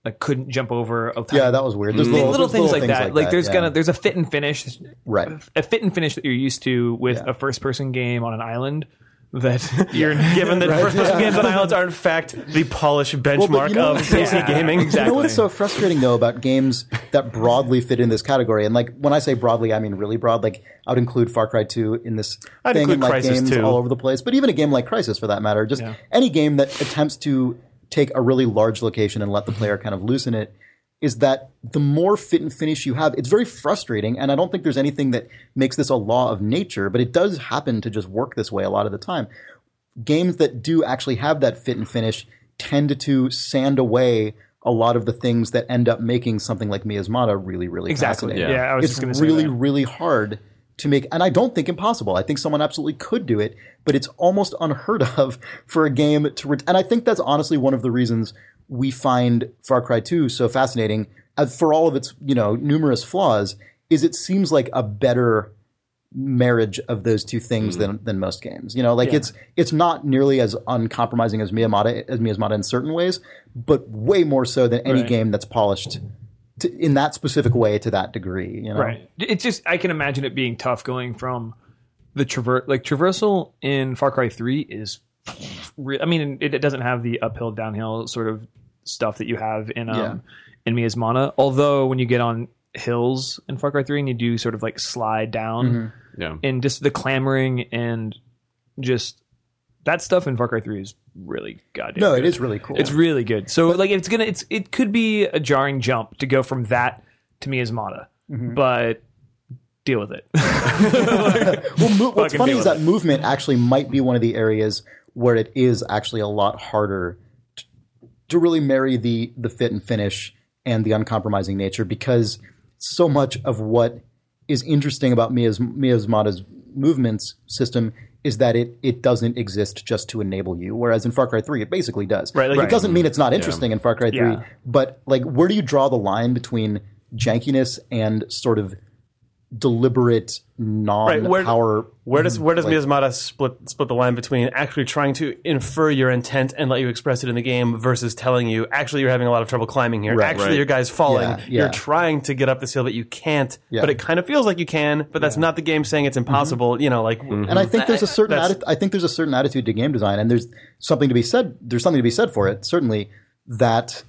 I couldn't jump over. A yeah, that was weird. There's little, little, there's things, little like things like that. Like, like there's yeah. gonna there's a fit and finish, right? A fit and finish that you're used to with yeah. a first person game on an island. That you're given that right? first person yeah. games on islands are in fact the polished benchmark well, you know, of P C yeah. gaming. Exactly. You know what's so frustrating though about games that broadly fit in this category, and like when I say broadly, I mean really broad. Like I would include Far Cry two in this I'd thing, and like Crysis games too. all over the place. But even a game like Crysis, for that matter, just yeah. any game that attempts to take a really large location and let the player kind of loosen it. Is that the more fit and finish you have, it's very frustrating, and I don't think there's anything that makes this a law of nature, but it does happen to just work this way a lot of the time. Games that do actually have that fit and finish tend to sand away a lot of the things that end up making something like Miasmata really, really exactly. fascinating. Yeah, I was it's just going to say really, that. really hard to make, and I don't think impossible. I think someone absolutely could do it, but it's almost unheard of for a game to, re- and I think that's honestly one of the reasons we find Far Cry two so fascinating, as for all of its, you know, numerous flaws, is it seems like a better marriage of those two things mm-hmm. than, than most games. You know, like yeah. it's it's not nearly as uncompromising as Miasmata as Miasmata in certain ways, but way more so than any right. game that's polished to, in that specific way to that degree. You know, right? It's just I can imagine it being tough going from the traverse, like traversal in Far Cry three is. I mean, it, it doesn't have the uphill downhill sort of stuff that you have in um yeah. in Miasmata. Although when you get on hills in Far Cry three and you do sort of like slide down, mm-hmm. yeah, and just the clamoring and just that stuff in Far Cry three is really goddamn. No, good. It is really cool. It's really good. So but, like it's gonna it's it could be a jarring jump to go from that to Miasmata, mm-hmm. but. Deal with it. Well, mo- what's funny is that it. movement actually might be one of the areas where it is actually a lot harder to, to really marry the the fit and finish and the uncompromising nature, because so much of what is interesting about Mias- Miasmata's movements system is that it it doesn't exist just to enable you, whereas in Far Cry three it basically does. Right, like, right. It doesn't mean it's not interesting yeah. in Far Cry three, yeah. but like, where do you draw the line between jankiness and sort of deliberate non-power... Right. Where, where does where does like, Miasmata split split the line between actually trying to infer your intent and let you express it in the game versus telling you, actually, you're having a lot of trouble climbing here. Right, actually, right. your guy's falling. Yeah, yeah. You're trying to get up this hill that you can't, yeah. but it kind of feels like you can, but that's yeah. not the game saying it's impossible. Mm-hmm. You know, like... Mm-hmm. And I think there's a certain atti- I think there's a certain attitude to game design, and there's something to be said. There's something to be said for it, certainly, that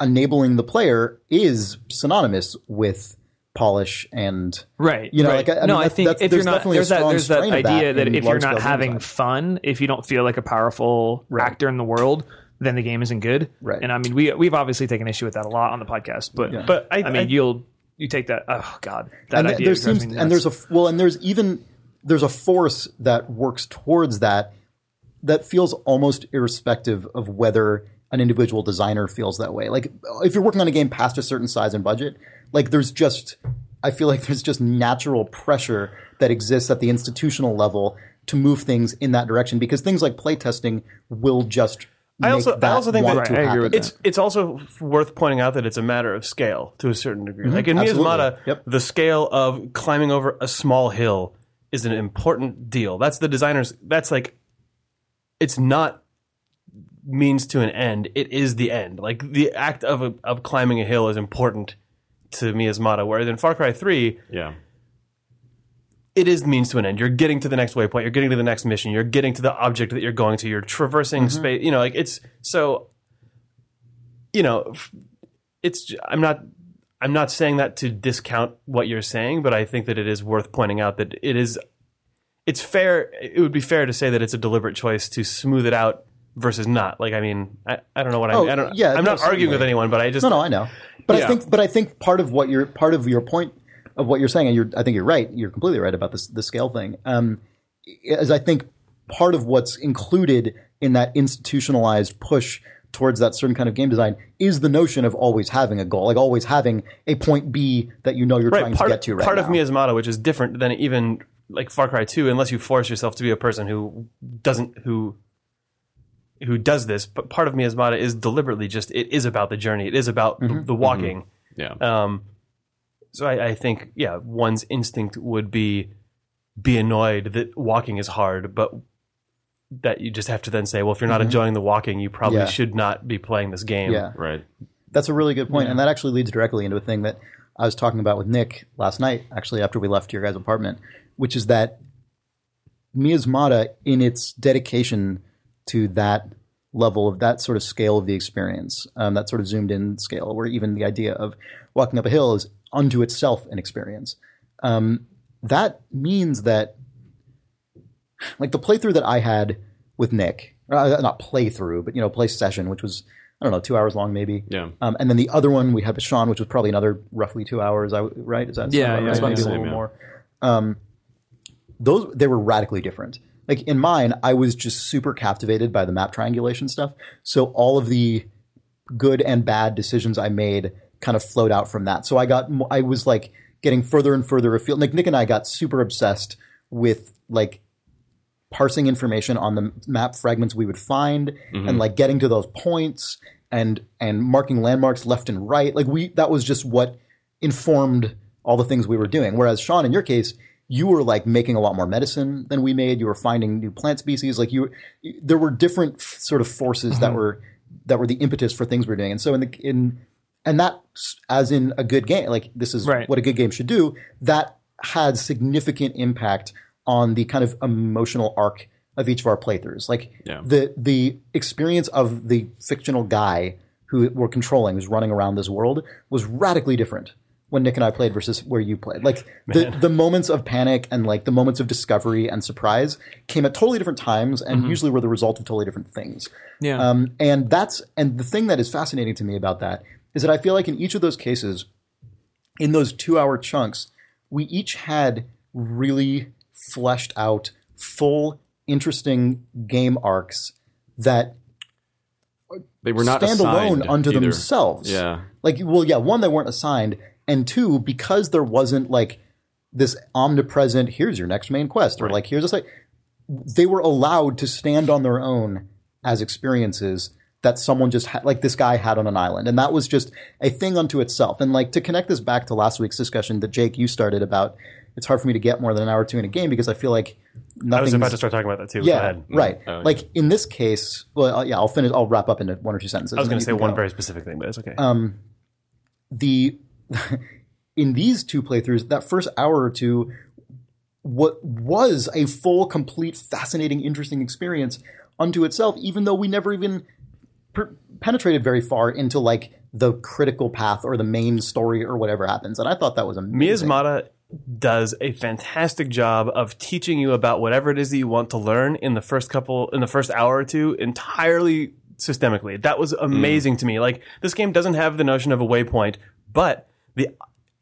enabling the player is synonymous with... polish and right you know right. like I, I no mean, I think if there's you're not there's that there's that idea that, that if you're not having fun, if you don't feel like a powerful right. actor in the world, then the game isn't good, right? And I mean, we we've obviously taken issue with that a lot on the podcast, but yeah. but I, I mean I, you'll you take that oh god that and idea there seems, and there's a well and there's even there's a force that works towards that that feels almost irrespective of whether an individual designer feels that way. Like, if you're working on a game past a certain size and budget, like there's just, I feel like there's just natural pressure that exists at the institutional level to move things in that direction, because things like playtesting will just make I also, that I also think want that, right, to happen. It's, it's also worth pointing out that it's a matter of scale to a certain degree. Mm-hmm. Like in Miasmata, yep. the scale of climbing over a small hill is an important deal. That's the designer's, that's like it's not means to an end. It is the end. Like, the act of a, of climbing a hill is important to Miasmata, whereas in Far Cry three, yeah, it is means to an end. You're getting to the next waypoint. You're getting to the next mission. You're getting to the object that you're going to. You're traversing mm-hmm. space. You know, like, it's so. You know, it's. I'm not. I'm not saying that to discount what you're saying, but I think that it is worth pointing out that it is. It's fair. It would be fair to say that it's a deliberate choice to smooth it out versus not. Like, I mean, I, I don't know what oh, I. I don't. Yeah, I'm not absolutely. arguing with anyone, but I just. No, no, I know. But yeah. I think. But I think part of what you're part of your point of what you're saying, and you're, I think you're right. You're completely right about this the scale thing. Um, is I think part of what's included in that institutionalized push towards that certain kind of game design is the notion of always having a goal, like always having a point B that you know you're right, trying part, to get to right part now. Part of Miasmata, which is different than even like Far Cry two, unless you force yourself to be a person who doesn't who who does this. But part of Miasmata is deliberately just it is about the journey. It is about mm-hmm. the, the walking. Mm-hmm. Yeah. Um, so I, I think yeah, one's instinct would be be annoyed that walking is hard, but that you just have to then say, well, if you're not mm-hmm. enjoying the walking, you probably yeah. should not be playing this game. Yeah. Right. That's a really good point. Yeah. And that actually leads directly into a thing that I was talking about with Nick last night, actually, after we left your guys' apartment, which is that Miasmata, in its dedication to that level of that sort of scale of the experience, um, that sort of zoomed in scale, where even the idea of walking up a hill is unto itself an experience. Um, that means that like the playthrough that I had with Nick, or not playthrough, but, you know, play session, which was, I don't know, two hours long maybe. Yeah. Um, and then the other one we had with Sean, which was probably another roughly two hours, I right? Is that yeah, yeah, right? yeah, yeah, a little same, yeah. more. Um, those, they were radically different. Like in mine, I was just super captivated by the map triangulation stuff. So all of the good and bad decisions I made kind of flowed out from that. So I got, I was like getting further and further afield. Like Nick and I got super obsessed with like, parsing information on the map fragments we would find mm-hmm. and like getting to those points and and marking landmarks left and right. Like we that was just what informed all the things we were doing. Whereas Sean, in your case, you were like making a lot more medicine than we made. You were finding new plant species. Like you there were different f- sort of forces mm-hmm. that were that were the impetus for things we were doing. And so in the in and that as in a good game, like this is right. what a good game should do, that had significant impact on the kind of emotional arc of each of our playthroughs. Like yeah. the the experience of the fictional guy who we're controlling, who's running around this world, was radically different when Nick and I played versus where you played. Like the, the moments of panic and like the moments of discovery and surprise came at totally different times and mm-hmm. usually were the result of totally different things. Yeah. Um, and that's and the thing that is fascinating to me about that is that I feel like in each of those cases, in those two-hour chunks, we each had really fleshed out, full, interesting game arcs that they were not stand alone unto either. Themselves. Yeah, like well, yeah, one, they weren't assigned, and two, because there wasn't like this omnipresent. Here's your next main quest, or right. like here's this. Like they were allowed to stand on their own as experiences that someone just ha- like this guy had on an island, and that was just a thing unto itself. And like to connect this back to last week's discussion that Jake you started about. It's hard for me to get more than an hour or two in a game because I feel like nothing. I was about to start talking about that too. Yeah, right. Oh, like yeah. in this case, well, yeah, I'll finish. I'll wrap up into one or two sentences. I was going to say one go. very specific thing, but it's okay. Um, the in these two playthroughs, that first hour or two, what was a full, complete, fascinating, interesting experience unto itself, even though we never even per- penetrated very far into like the critical path or the main story or whatever happens. And I thought that was amazing. Miasmata does a fantastic job of teaching you about whatever it is that you want to learn in the first couple, in the first hour or two, entirely systemically. That was amazing mm. to me. Like this game doesn't have the notion of a waypoint, but the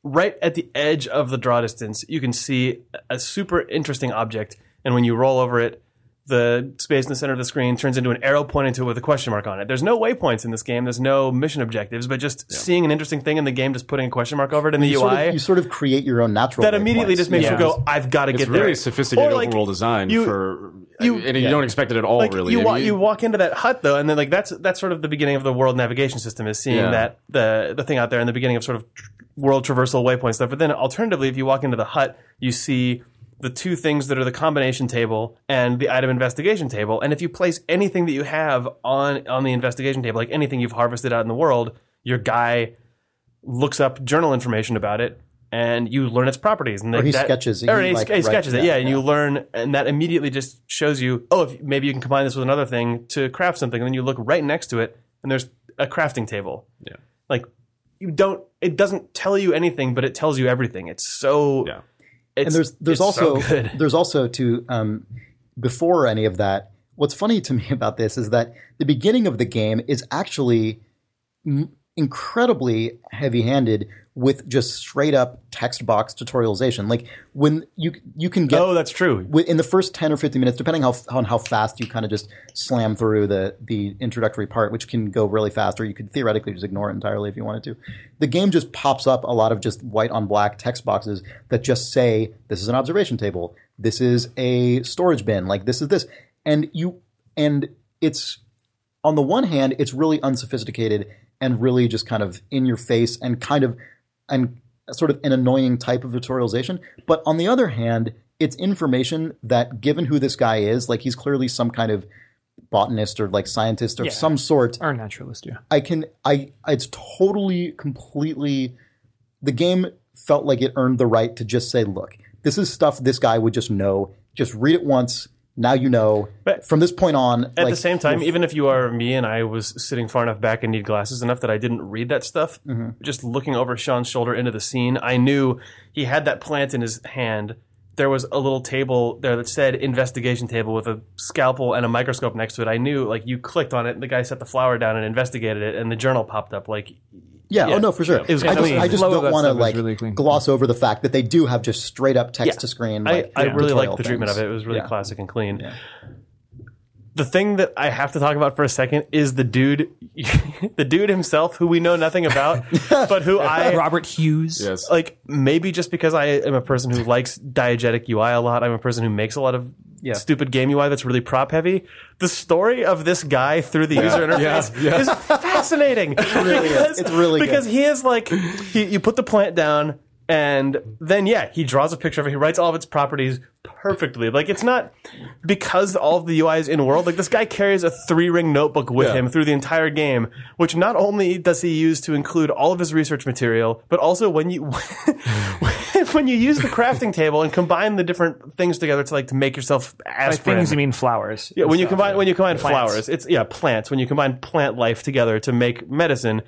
right at the edge of the draw distance, you can see a super interesting object, and when you roll over it, the space in the center of the screen turns into an arrow pointing to it with a question mark on it. There's no waypoints in this game. There's no mission objectives, but just yeah. seeing an interesting thing in the game, just putting a question mark over it in the you U I. Sort of, you sort of create your own natural That immediately points. Just makes yeah. you go, I've got to get really there. It's really sophisticated like, overall design you, for... You, and you yeah. don't expect it at all, like, really. You, wa- I mean, you walk into that hut, though, and then like that's that's sort of the beginning of the world navigation system is seeing yeah. that the the thing out there and the beginning of sort of world traversal waypoint stuff. But then alternatively, if you walk into the hut, you see the two things that are the combination table and the item investigation table. And if you place anything that you have on, on the investigation table, like anything you've harvested out in the world, your guy looks up journal information about it and you learn its properties. And or he that, sketches it. Or he, like, he sketches it, yeah. And you learn, and that immediately just shows you, oh, if, maybe you can combine this with another thing to craft something. And then you look right next to it and there's a crafting table. Yeah. Like, you don't, it doesn't tell you anything, but it tells you everything. It's so, yeah. It's, and there's there's it's also so good. There's also to um, before any of that, what's funny to me about this is that the beginning of the game is actually m- incredibly heavy-handed with just straight up text box tutorialization. Like when you you can get oh that's true in the first ten or fifteen minutes, depending how on how fast you kind of just slam through the the introductory part, which can go really fast, or you could theoretically just ignore it entirely if you wanted to. The game just pops up a lot of just white on black text boxes that just say this is an observation table, this is a storage bin, like this is this, and you and it's on the one hand it's really unsophisticated and really just kind of in your face and kind of and sort of an annoying type of tutorialization. But on the other hand, it's information that, given who this guy is, like he's clearly some kind of botanist or like scientist or yeah, some sort. Or naturalist, yeah. I can I it's totally, completely the game felt like it earned the right to just say, look, this is stuff this guy would just know. Just read it once. Now you know. But from this point on... At like, the same time, even if you are me and I was sitting far enough back and need glasses enough that I didn't read that stuff, mm-hmm. just looking over Sean's shoulder into the scene, I knew he had that plant in his hand. There was a little table there that said investigation table with a scalpel and a microscope next to it. I knew, like, you clicked on it, and the guy set the flower down and investigated it, and the journal popped up, like... Yeah, yeah. Oh, no, for sure. Yeah. Was, I, just, I just don't want to like really gloss over the fact that they do have just straight up text yeah. to screen. Like, I, I really like the things. Treatment of it. It was really yeah. classic and clean. Yeah. The thing that I have to talk about for a second is the dude, the dude himself, who we know nothing about, but who I Robert Hughes. Yes. Like maybe just because I am a person who likes diegetic U I a lot, I'm a person who makes a lot of yeah. stupid game U I that's really prop heavy. The story of this guy through the yeah. user interface yeah. Yeah. is fascinating. It really because, is. It's really because good. He is like he, you put the plant down and then yeah he draws a picture of it. He writes all of its properties perfectly. Like it's not because all of the U I is in world. Like this guy carries a three ring notebook with yeah. him through the entire game, which not only does he use to include all of his research material, but also when you when you use the crafting table and combine the different things together to like to make yourself aspirin. By things you mean flowers. Yeah, when you stuff, combine yeah. when you combine plants. flowers, it's yeah plants. When you combine plant life together to make medicine.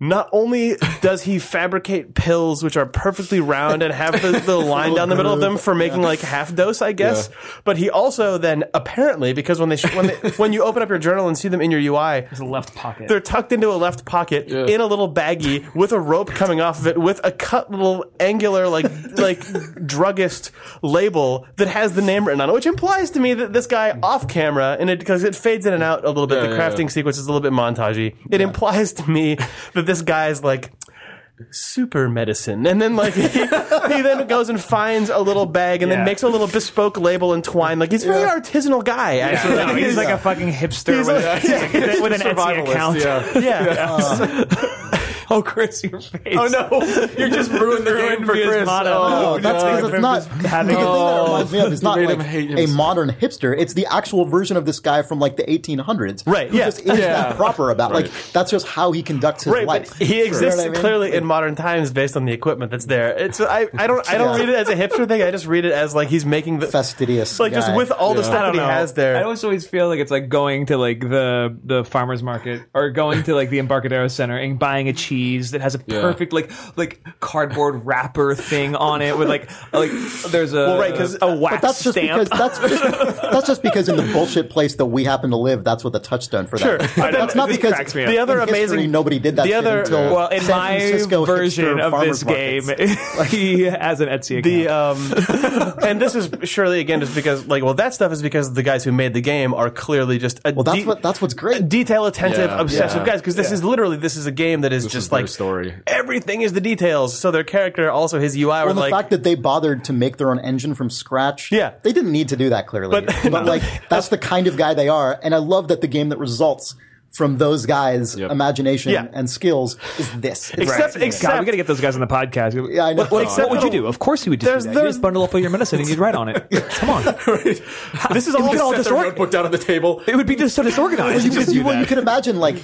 Not only does he fabricate pills which are perfectly round and have the, the line down the middle of them for making yeah. like half dose, I guess, yeah. but he also then apparently, because when they, sh- when, they when you open up your journal and see them in your U I, it's a left pocket. They're tucked into a left pocket yeah. in a little baggie with a rope coming off of it with a cut little angular like like druggist label that has the name written on it, which implies to me that this guy off camera, and it because it fades in and out a little bit. Yeah, the crafting yeah, yeah. sequence is a little bit montagey. It yeah. implies to me that this This guy's like super medicine, and then like he, he then goes and finds a little bag and yeah. then makes a little bespoke label and twine. Like he's a very yeah. artisanal guy. Actually, yeah. no, he's, he's like a, a fucking hipster with, like, a, yeah, with, a, with an Etsy account. Yeah. yeah. yeah. Uh, oh, Chris, your face! Oh no, you're just ruined the game for Chris. Oh, no, that's no, because it's not. Having, because oh, the thing that reminds me of is not like a modern hipster. It's the actual version of this guy from like the eighteen hundreds, right? Who yeah. just isn't yeah. that proper about right. like that's just how he conducts his right, life. He exists you know I mean? clearly right. in modern times based on the equipment that's there. It's I, I don't I don't yeah. read it as a hipster thing. I just read it as like he's making the fastidious like guy. Just with all yeah. the stuff that he has there. I always always feel like it's like going to like the the farmer's market or going to like the Embarcadero Center and buying a cheese. Cheese that has a perfect yeah. like like cardboard wrapper thing on it with like like there's a well, right, because a wax that's stamp. Just because, that's, just, that's just because in the bullshit place that we have to live, that's what the touchdown for that. Sure, but that's not because the other in amazing history, nobody did that. The other shit until well, in San my Francisco version of this game, he has an Etsy account. The, um, and this is surely again just because like well that stuff is because the guys who made the game are clearly just a well that's de- what that's what's great detail attentive yeah. obsessive yeah. guys because this yeah. is literally this is a game that is. Just Just like story. Everything is the details. So their character, also his U I, well, were the like the fact that they bothered to make their own engine from scratch. Yeah, they didn't need to do that clearly. But, but no. like that's the kind of guy they are. And I love that the game that results from those guys' yep. imagination yeah. and skills is this. It's except, right. except God, we got to get those guys on the podcast. Yeah, I know. What, what, except, what would you do? Of course, you would do that. You just bundle up all your medicine and you'd write on it. Come on, right. This is all, all disor- their notebook down on the table. It would be just so disorganized. Well, you, just could, you, well, you could imagine, like,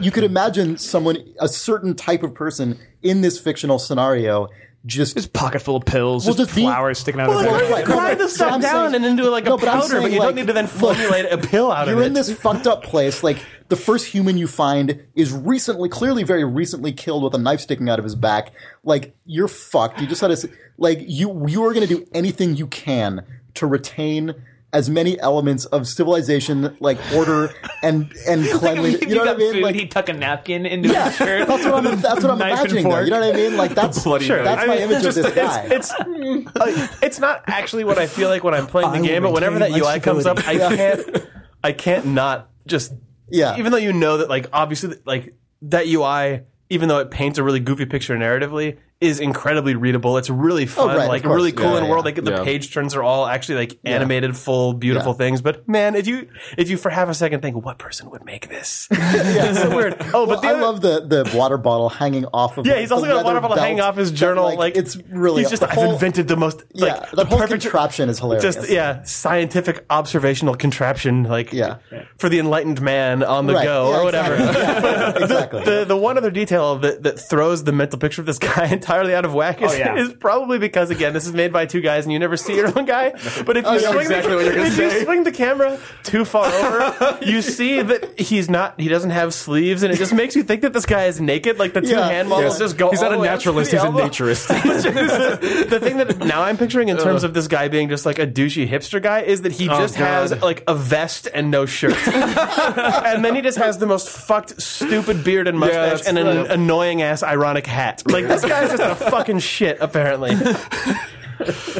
you could imagine someone, a certain type of person in this fictional scenario. Just, just pocket full of pills, well, just, just flowers be, sticking out well, of their head. Grind this stuff down saying, and into like no, a powder, but, but you like, don't need to then formulate look, a pill out of it. You're in this fucked up place. Like, the first human you find is recently, clearly very recently killed with a knife sticking out of his back. Like, you're fucked. You just had to, like, you, you are going to do anything you can to retain as many elements of civilization, like order and and cleanliness. Like, you, you know what I mean? Food, like he'd tuck a napkin into yeah, his shirt. That's what I'm, that's what I'm imagining. Though, you know what I mean? Like that's sure. That's I my mean, image just, of this guy. It's it's, like, it's not actually what I feel like when I'm playing the game, but whenever that U I comes up, I yeah. can't I can't not just yeah. Even though you know that, like, obviously, like that U I, even though it paints a really goofy picture narratively, is incredibly readable. It's really fun, oh, right, like really cool yeah, in a yeah, world. Like yeah. the page turns are all actually like yeah. animated, full, beautiful yeah. things. But man, if you if you for half a second think, what person would make this? yeah. It's so weird. Oh, well, but the I other, love the, the water bottle hanging off of. Yeah, he's also got a water bottle hanging off his journal. Like, like it's really, he's just I've whole, invented the most. Like, yeah, the whole perfect, contraption is hilarious. Just yeah, scientific observational contraption. Like yeah. for the enlightened man on the right. go yeah, or whatever. Exactly. yeah, exactly. The, the the one other detail that that throws the mental picture of this guy entirely entirely out of whack is, oh, yeah. is probably because, again, this is made by two guys and you never see your own guy. But if you, oh, swing, exactly the, if you swing the camera too far over, you see that he's not, he doesn't have sleeves, and it just makes you think that this guy is naked. Like the two yeah. hand models yeah. just go. He's not a naturalist, he's elbow. a naturist. the, the thing that now I'm picturing in terms of this guy being just like a douchey hipster guy is that he oh, just God. has like a vest and no shirt. And then he just has the most fucked, stupid beard and mustache yeah, and an right. annoying ass ironic hat. Like this guy's just a fucking shit, apparently. God,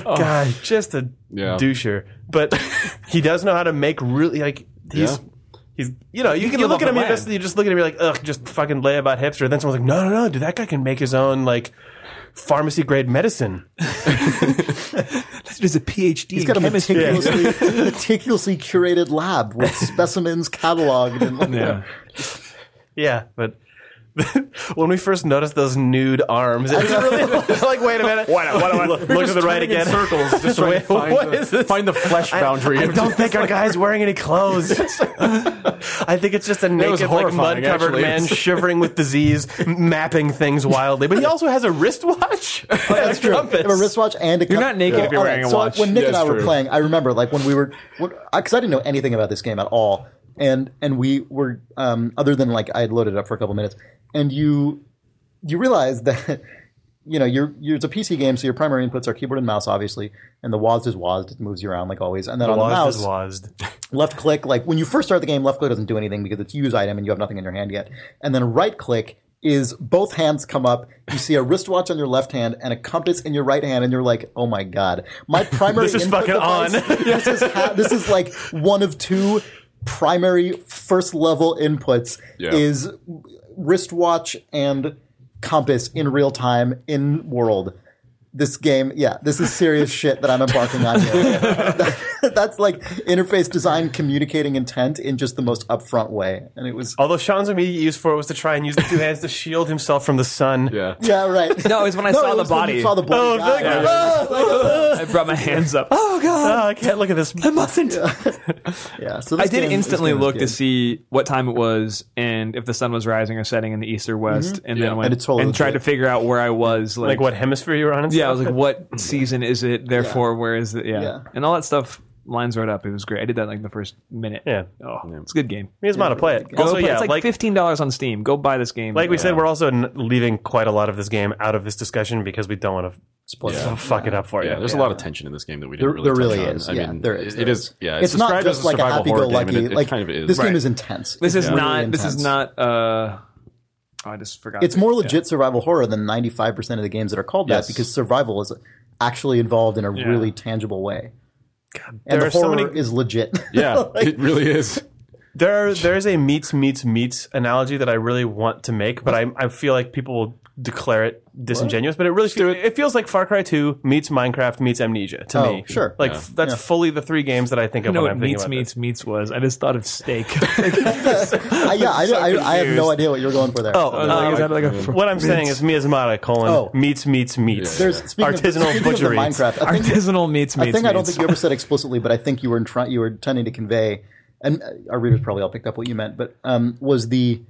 oh. just a yeah. doucher. But he does know how to make really, like, he's, yeah. he's you know, you, you can look at him, and you just look at him, you're like, ugh, just fucking lay about hipster. Then someone's like, no, no, no, dude, that guy can make his own, like, pharmacy-grade medicine. There's a PhD He's in got a meticulously, meticulously curated lab with specimens cataloged. And like, yeah. yeah, but... when we first noticed those nude arms, it was really like, wait a minute. Why, why do I look, look to the right again? Circles, just trying wait, to find, what the, is this? Find the flesh boundary. I, I don't think our guy's wearing any clothes. I think it's just a naked, like mud-covered man shivering with disease, mapping things wildly. But he also has a wristwatch. Oh, that's true. A wristwatch and a cup. You're not naked yeah. if you're wearing right, a so watch. When Nick yeah, and I true. were playing, I remember, like when we were, because I didn't know anything about this game at all. And and we were um, other than like I had loaded it up for a couple minutes, and you you realize that you know you're, you're it's a P C game, so your primary inputs are keyboard and mouse, obviously, and the W A S D is W A S D, it moves you around like always, and then the on W A S D the mouse is W A S D. Left click, like when you first start the game, left click doesn't do anything because it's use item and you have nothing in your hand yet, and then right click is both hands come up, you see a wristwatch on your left hand and a compass in your right hand, and you're like, oh my god, my primary this is input fucking device, on. this is ha- this is like one of two. Primary first level inputs yeah. is wristwatch and compass in real time in world. This game, yeah, this is serious shit that I'm embarking on here. that, that's like interface design communicating intent in just the most upfront way. And it was. Although Sean's immediate use for it was to try and use the two hands to shield himself from the sun. Yeah, yeah, right. No, it was when I no, saw, the body. Saw the body. Oh, God, thank yeah. God. Oh, I brought my hands up. Oh, God. Oh, I can't look at this. I mustn't. Yeah. yeah so I did game, instantly look to see what time it was and if the sun was rising or setting in the east or west. Mm-hmm. And yeah. then went and, totally and tried to figure out where I was. Like, like what hemisphere you were on. Yeah, I was like, what season is it? Therefore, yeah. where is it? Yeah. yeah. And all that stuff lines right up. It was great. I did that in like the first minute. Yeah. Oh, yeah. It's a good game. Miasmata, yeah, to play it. Also, play. Yeah, it's like, like fifteen dollars on Steam. Go buy this game. Like we yeah. said, we're also leaving quite a lot of this game out of this discussion because we don't want to split yeah. fuck yeah. it up for you. Yeah, there's yeah. a lot of tension in this game that we didn't there, really There really is. I yeah, mean, there is. It is. Yeah, it's, it's not just like a happy-go-lucky. It, like, kind of is. This right. game is intense. This is not. This is not. Oh, I just forgot. It's that. more legit yeah. survival horror than ninety-five percent of the games that are called yes. that, because survival is actually involved in a yeah. really tangible way. God, and the horror so many... is legit. Yeah, like, it really is. There, are, There is a meats, meats, meats analogy that I really want to make, but I, I feel like people will declare it disingenuous, what? but it really fe- it. it feels like Far Cry two meets Minecraft meets Amnesia to oh, me. Sure. Like, yeah. f- that's yeah. fully the three games that I think of I when I'm thinking meets, about meets, this. meets, meets was. I just thought of steak. so, I, yeah, I, so I, I have no idea what you're going for there. Oh, so uh, like, is that like a fr- what I'm meets. saying is Miasmata, colon, oh. meets, meets, meets. Yeah. There's, artisanal of, butchery. Minecraft, think, artisanal meets, meets, I think meets. I don't think you ever said explicitly, but I think you were trying, you were intending to convey, and our readers probably all picked up what you meant, but um, was the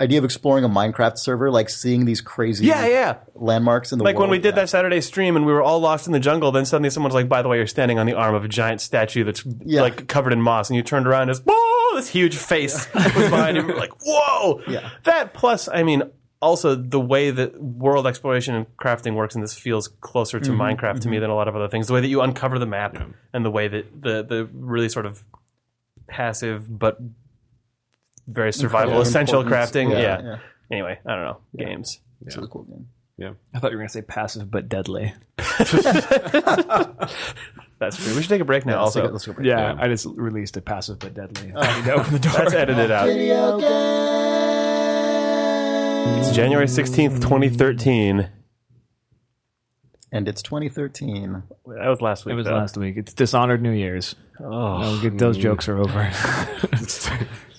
idea of exploring a Minecraft server, like seeing these crazy yeah, yeah. landmarks in the like world. Like when we did yeah. that Saturday stream and we were all lost in the jungle, then suddenly someone's like, by the way, you're standing on the arm of a giant statue that's yeah. like covered in moss, and you turned around and it's, whoa, this huge face yeah. was behind him. We're like, whoa! Yeah. That plus, I mean, also the way that world exploration and crafting works in this feels closer to mm-hmm. Minecraft mm-hmm. to me than a lot of other things. The way that you uncover the map yeah. and the way that the the really sort of passive but very survival, yeah, essential importance. crafting. Yeah, yeah. yeah. Anyway, I don't know. Yeah. Games. Yeah. It's a really cool game. Yeah. I thought you were going to say passive but deadly. That's true. We should take a break now. Yeah, also, let's take it, let's take a break. Yeah, yeah, I just released a passive but deadly. Oh. You know, the door. That's edited out. Video game. It's January sixteenth, twenty thirteen. And it's twenty thirteen. That was last week. It was though. last week. It's Dishonored New Year's. Oh, no, those jokes are over.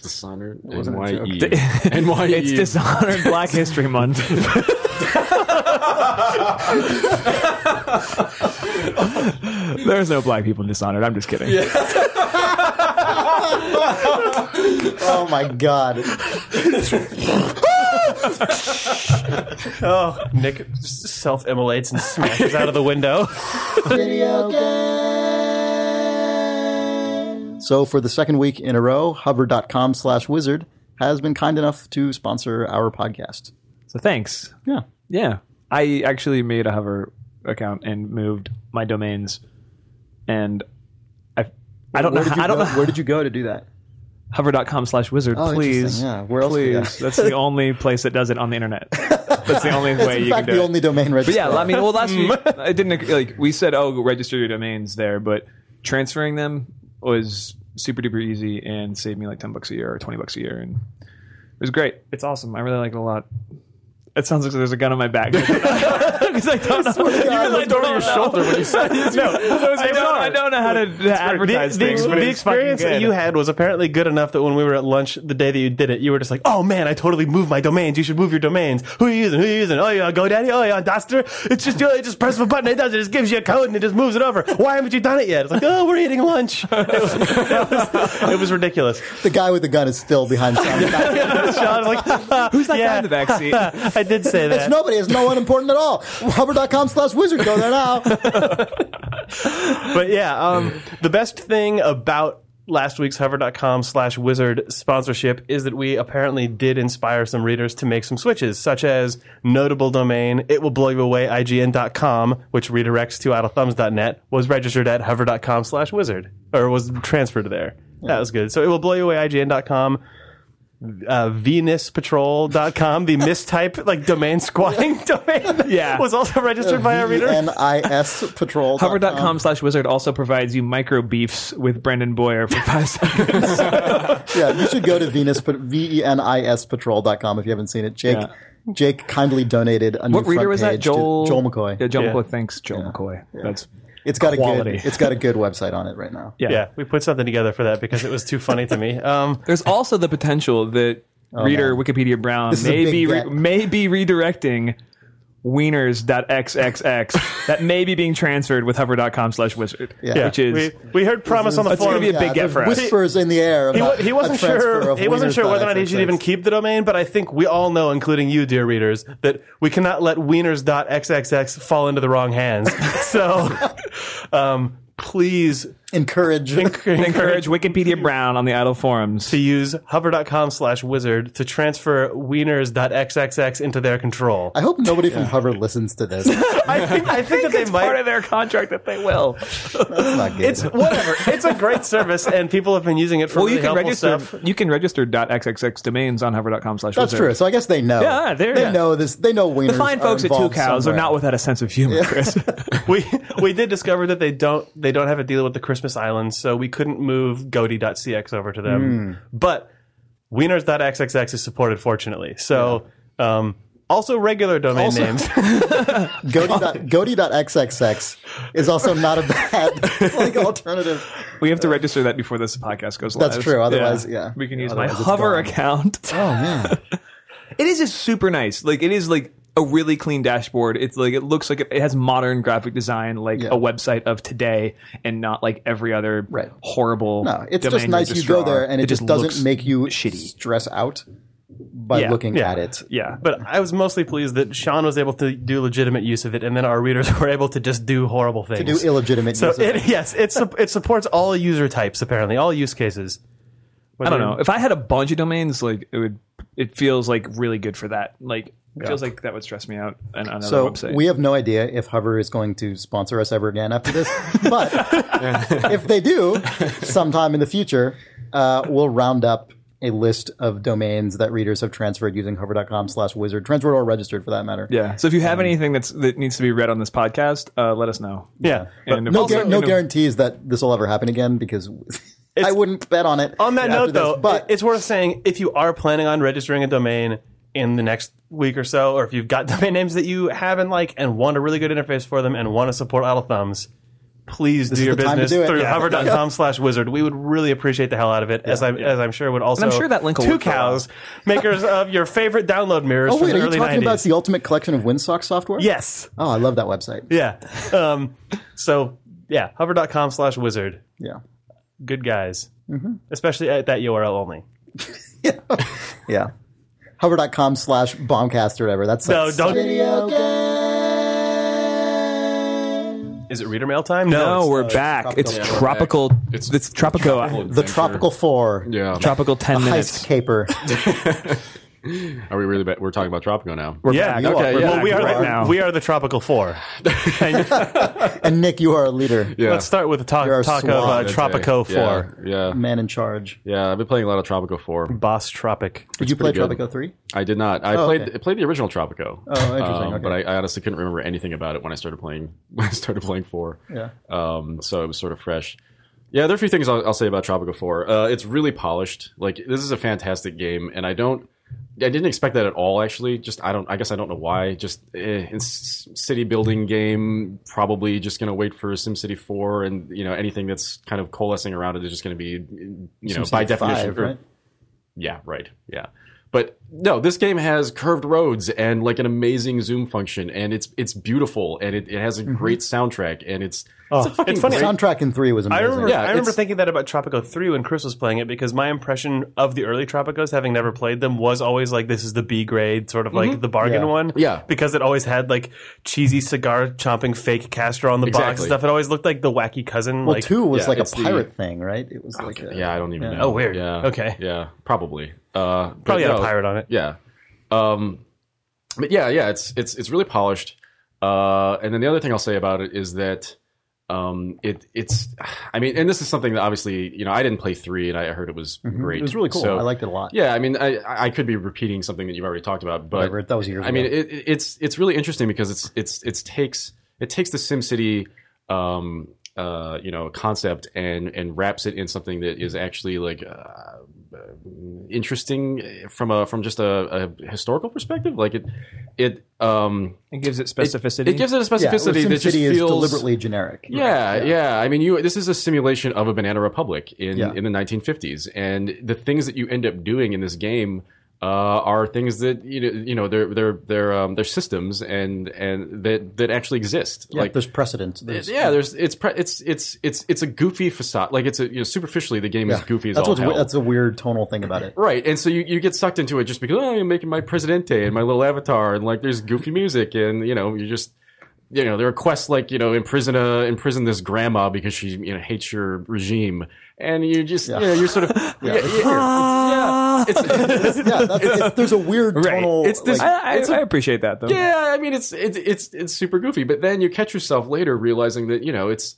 Dishonored N Y E. N Y E. It's Dishonored Black History Month. There's no black people in Dishonored. I'm just kidding. Yeah. Oh, my God. Oh, Nick self-immolates and smashes out of the window. Video game. So for the second week in a row, hover.com slash wizard has been kind enough to sponsor our podcast. So thanks. Yeah. Yeah. I actually made a Hover account and moved my domains. And I I don't know. I don't know. Where did you go to do that? Hover.com slash wizard, oh, please. Yeah. Where else? Please. That's the only place that does it on the internet. That's the only way you fact, can do it. It's the only domain register. But yeah, I mean, well, last week, I didn't, like, we said, oh, register your domains there, but transferring them was super duper easy and saved me like ten bucks a year or twenty bucks a year, and it was great. It's awesome. I really like it a lot. It sounds like there's a gun on my back. Because I don't know. I you God, looked over your know. shoulder when you said it. No, I don't, I don't know how to, to advertise the, things. The, but the experience that you had was apparently good enough that when we were at lunch the day that you did it, you were just like, oh man, I totally moved my domains. You should move your domains. Who are you using? Who are you using? Oh, you on GoDaddy? Oh, you on Doster? It's just, you know, just press the button. It does it. It just gives you a code and it just moves it over. Why haven't you done it yet? It's like, oh, we're eating lunch. It was, it was, it was ridiculous. The guy with the gun is still behind Sean. Sean, like, who's that yeah. guy in the back seat? I did say that. It's nobody. It's no one important at all. Hover.com slash wizard. Go there now. But yeah, um, the best thing about last week's hover.com slash wizard sponsorship is that we apparently did inspire some readers to make some switches, such as notable domain, it will blow you away, I G N dot com, which redirects to idle thumbs dot net, was registered at hover.com slash wizard, or was transferred there. Yeah. That was good. So it will blow you away, I G N dot com. Uh, venus patrol dot com, the mistype like domain squatting domain yeah. was also registered uh, by our reader. N I S patrol. Hover.com slash wizard also provides you micro beefs with Brandon Boyer for five seconds. Yeah, you should go to Venus, but V E N I S patrol dot com if you haven't seen it. Jake yeah. Jake kindly donated a new What reader was that? Joel Joel McCoy. Yeah, Joel yeah. McCoy. Thanks, Joel yeah. McCoy. Yeah. That's It's got Quality. a good. It's got a good website on it right now. Yeah. yeah, we put something together for that because it was too funny to me. Um, There's also the potential that oh, reader man. Wikipedia Brown this may be re- may be redirecting wieners dot x x x that may be being transferred with hover.com slash wizard. Yeah, which is we, we heard promise on the forum. It's going to be a big yeah, get for us. Whispers in the air. He, he wasn't sure. He wasn't sure whether or not he should even keep the domain. But I think we all know, including you, dear readers, that we cannot let wieners dot x x x fall into the wrong hands. So, um, please encourage encourage, encourage Wikipedia Brown on the idle forums to use hover.com slash wizard to transfer wieners dot x x x into their control. I hope nobody yeah. from Hover listens to this. I think I think, I think that they it's might part of their contract that they will. That's not good. It's whatever. It's a great service, and people have been using it for well, really you can helpful register, stuff. You can register .xxx domains on hover.com slash wizard. That's true. So I guess they know. Yeah, they yeah. know this. They know wieners. The fine folks at Two Cows somewhere. are not without a sense of humor, yeah. Chris. we we did discover that they don't they don't have a deal with the Christmas Island, so we couldn't move G O T Y dot c x over to them. Mm. But wieners dot x x x is supported, fortunately. So yeah. um, Also regular domain also, names. Goaty dot X X X is also not a bad like alternative. We have to uh, register that before this podcast goes live. That's true. Otherwise, yeah. yeah. We can use otherwise my Hover gone. account. Oh, man. It is just super nice. Like, it is like a really clean dashboard. It's like, it looks like it, it has modern graphic design, like yeah. a website of today, and not like every other right. horrible. No, it's just nice. You go there and it, it just doesn't make you shitty. stress out by yeah, looking yeah, at it. Yeah. But I was mostly pleased that Sean was able to do legitimate use of it, and then our readers were able to just do horrible things. To do illegitimate so use it, of it. Yes, it, su- it supports all user types, apparently, all use cases. Whether I don't know. If I had a bunch of domains, like it would, it feels like really good for that. Like, it yeah. feels like that would stress me out on another so website. So we have no idea if Hover is going to sponsor us ever again after this. But if they do, sometime in the future, uh, we'll round up a list of domains that readers have transferred using hover.com slash wizard. Transferred or registered, for that matter. Yeah. So if you have um, anything that's that needs to be read on this podcast, uh, let us know. Yeah. yeah. And no also, gu- no guarantees that this will ever happen again, because... It's, I wouldn't bet on it. On that note, though, this, but it's worth saying, if you are planning on registering a domain in the next week or so, or if you've got domain names that you haven't like and want a really good interface for them and want to support Idle Thumbs, please do your business do through yeah. hover.com slash wizard. We would really appreciate the hell out of it, yeah, as, I'm, yeah. as I'm sure would also and I'm sure that link will two cows, makers of your favorite download mirrors oh, from wait, the early nineties. Oh, wait, are you talking nineties. About the ultimate collection of windsock software? Yes. Oh, I love that website. Yeah. Um, so, yeah, hover.com slash wizard. Yeah. Good guys. Mm-hmm. Especially at that U R L only. yeah. yeah. Hover.com slash bombcast or whatever. That's no, like don't. Video game. Is it reader mail time? No, no we're uh, back. It's tropical. Yeah, it's, it's Tropico. Tropical the Tropical four. Yeah. Tropical ten a minutes. Heist caper. Are we really? Ba- we're talking about Tropico now. We're yeah. Back. Okay. Are, yeah. Well, we are, are the, now. We are the Tropical Four. and, and Nick, you are a leader. Yeah. Let's start with the talk, talk of uh, Tropico Four. Yeah. yeah. Man in charge. Yeah. I've been playing a lot of Tropico Four. Boss Tropic. Did it's you play Tropico good. Three? I did not. I oh, played. Okay. I played the original Tropico. Oh, interesting. Um, okay. But I, I honestly couldn't remember anything about it when I started playing. When I started playing Four. Yeah. Um. So it was sort of fresh. Yeah. There are a few things I'll, I'll say about Tropico Four. Uh, it's really polished. Like, this is a fantastic game, and I don't. I didn't expect that at all, actually. Just I don't. I guess I don't know why. Just eh, it's city building game, probably just going to wait for SimCity four, and you know anything that's kind of coalescing around it is just going to be, you know, SimCity by definition. five, or, right? Yeah, right. Yeah, but no, this game has curved roads and like an amazing zoom function, and it's it's beautiful, and it, it has a mm-hmm. great soundtrack, and it's oh, it's a fucking it's funny. Great. Soundtrack in three was amazing. I remember, yeah, I remember thinking that about Tropico three when Chris was playing it, because my impression of the early Tropicos, having never played them, was always like, this is the B grade, sort of mm-hmm. like the bargain yeah. one. Yeah. Because it always had like cheesy cigar chomping fake Castro on the exactly. box and stuff. It always looked like the wacky cousin. Well, like, two was yeah, like a pirate the, thing, right? It was okay. like a, yeah, I don't even yeah. know. Oh, weird. Yeah. Okay. Yeah, probably. Uh, probably had no, a pirate on it. Yeah. Um, but yeah, yeah, it's it's it's really polished. Uh, and then the other thing I'll say about it is that Um, it it's, I mean, and this is something that obviously, you know, I didn't play three, and I heard it was mm-hmm. great. It was really cool. So, I liked it a lot. Yeah, I mean, I I could be repeating something that you've already talked about, but Whatever, that was years I ago. mean, it, it's it's really interesting because it's it's it's takes it takes the SimCity, um, uh, you know, concept and and wraps it in something that is actually like uh, interesting from a from just a, a historical perspective. Like it it. Um, it gives it specificity. It, it gives it a specificity yeah, that just feels is deliberately generic. Yeah, yeah, yeah. I mean, you. This is a simulation of a banana republic in, yeah. in the nineteen fifties, and the things that you end up doing in this game uh, are things that you know, you know, they're they're they're um, they're systems and and that that actually exist. Yeah, like there's precedent. There's, yeah, there's it's pre- it's it's it's it's a goofy facade. Like it's a you know superficially the game yeah. is goofy as that's all what's hell. We, that's a weird tonal thing about it. Right, and so you, you get sucked into it just because oh, I'm making my presidente and my little avatar and like there's. Goofy music, and you know, you just, you know, there are quests like, you know, imprison a imprison this grandma because she, you know, hates your regime, and you just, yeah. you know, you're sort of, yeah, yeah, it's, yeah, it's, it's, it's, yeah that's, it's, there's a weird tonal. Right. It's this. Like, I, I, it's a, I appreciate that though. Yeah, I mean, it's it's it's it's super goofy, but then you catch yourself later realizing that you know it's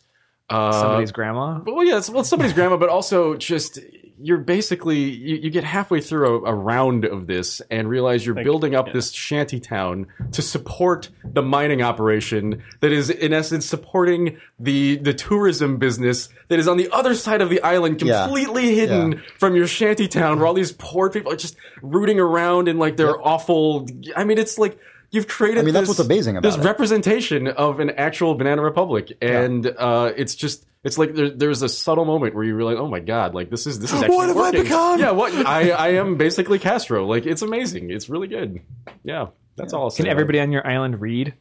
uh, somebody's grandma. Well, yeah, it's, well, it's somebody's grandma, but also just. you're basically, you, you get halfway through a, a round of this and realize you're Thank building you. up yeah. this shanty town to support the mining operation that is, in essence, supporting the, the tourism business that is on the other side of the island, completely yeah. hidden yeah. from your shanty town, where all these poor people are just rooting around in, like, their yep. awful... I mean, it's like... You've created I mean, that's this, what's amazing about this it. representation of an actual Banana Republic. And yeah. uh, it's just it's like there, there's a subtle moment where you realize, oh, my God, like this is this is actually What have working. I become? Yeah, what I, I am basically Castro. Like, it's amazing. It's really good. Yeah, that's yeah. all. I'll say Can everybody on your island read?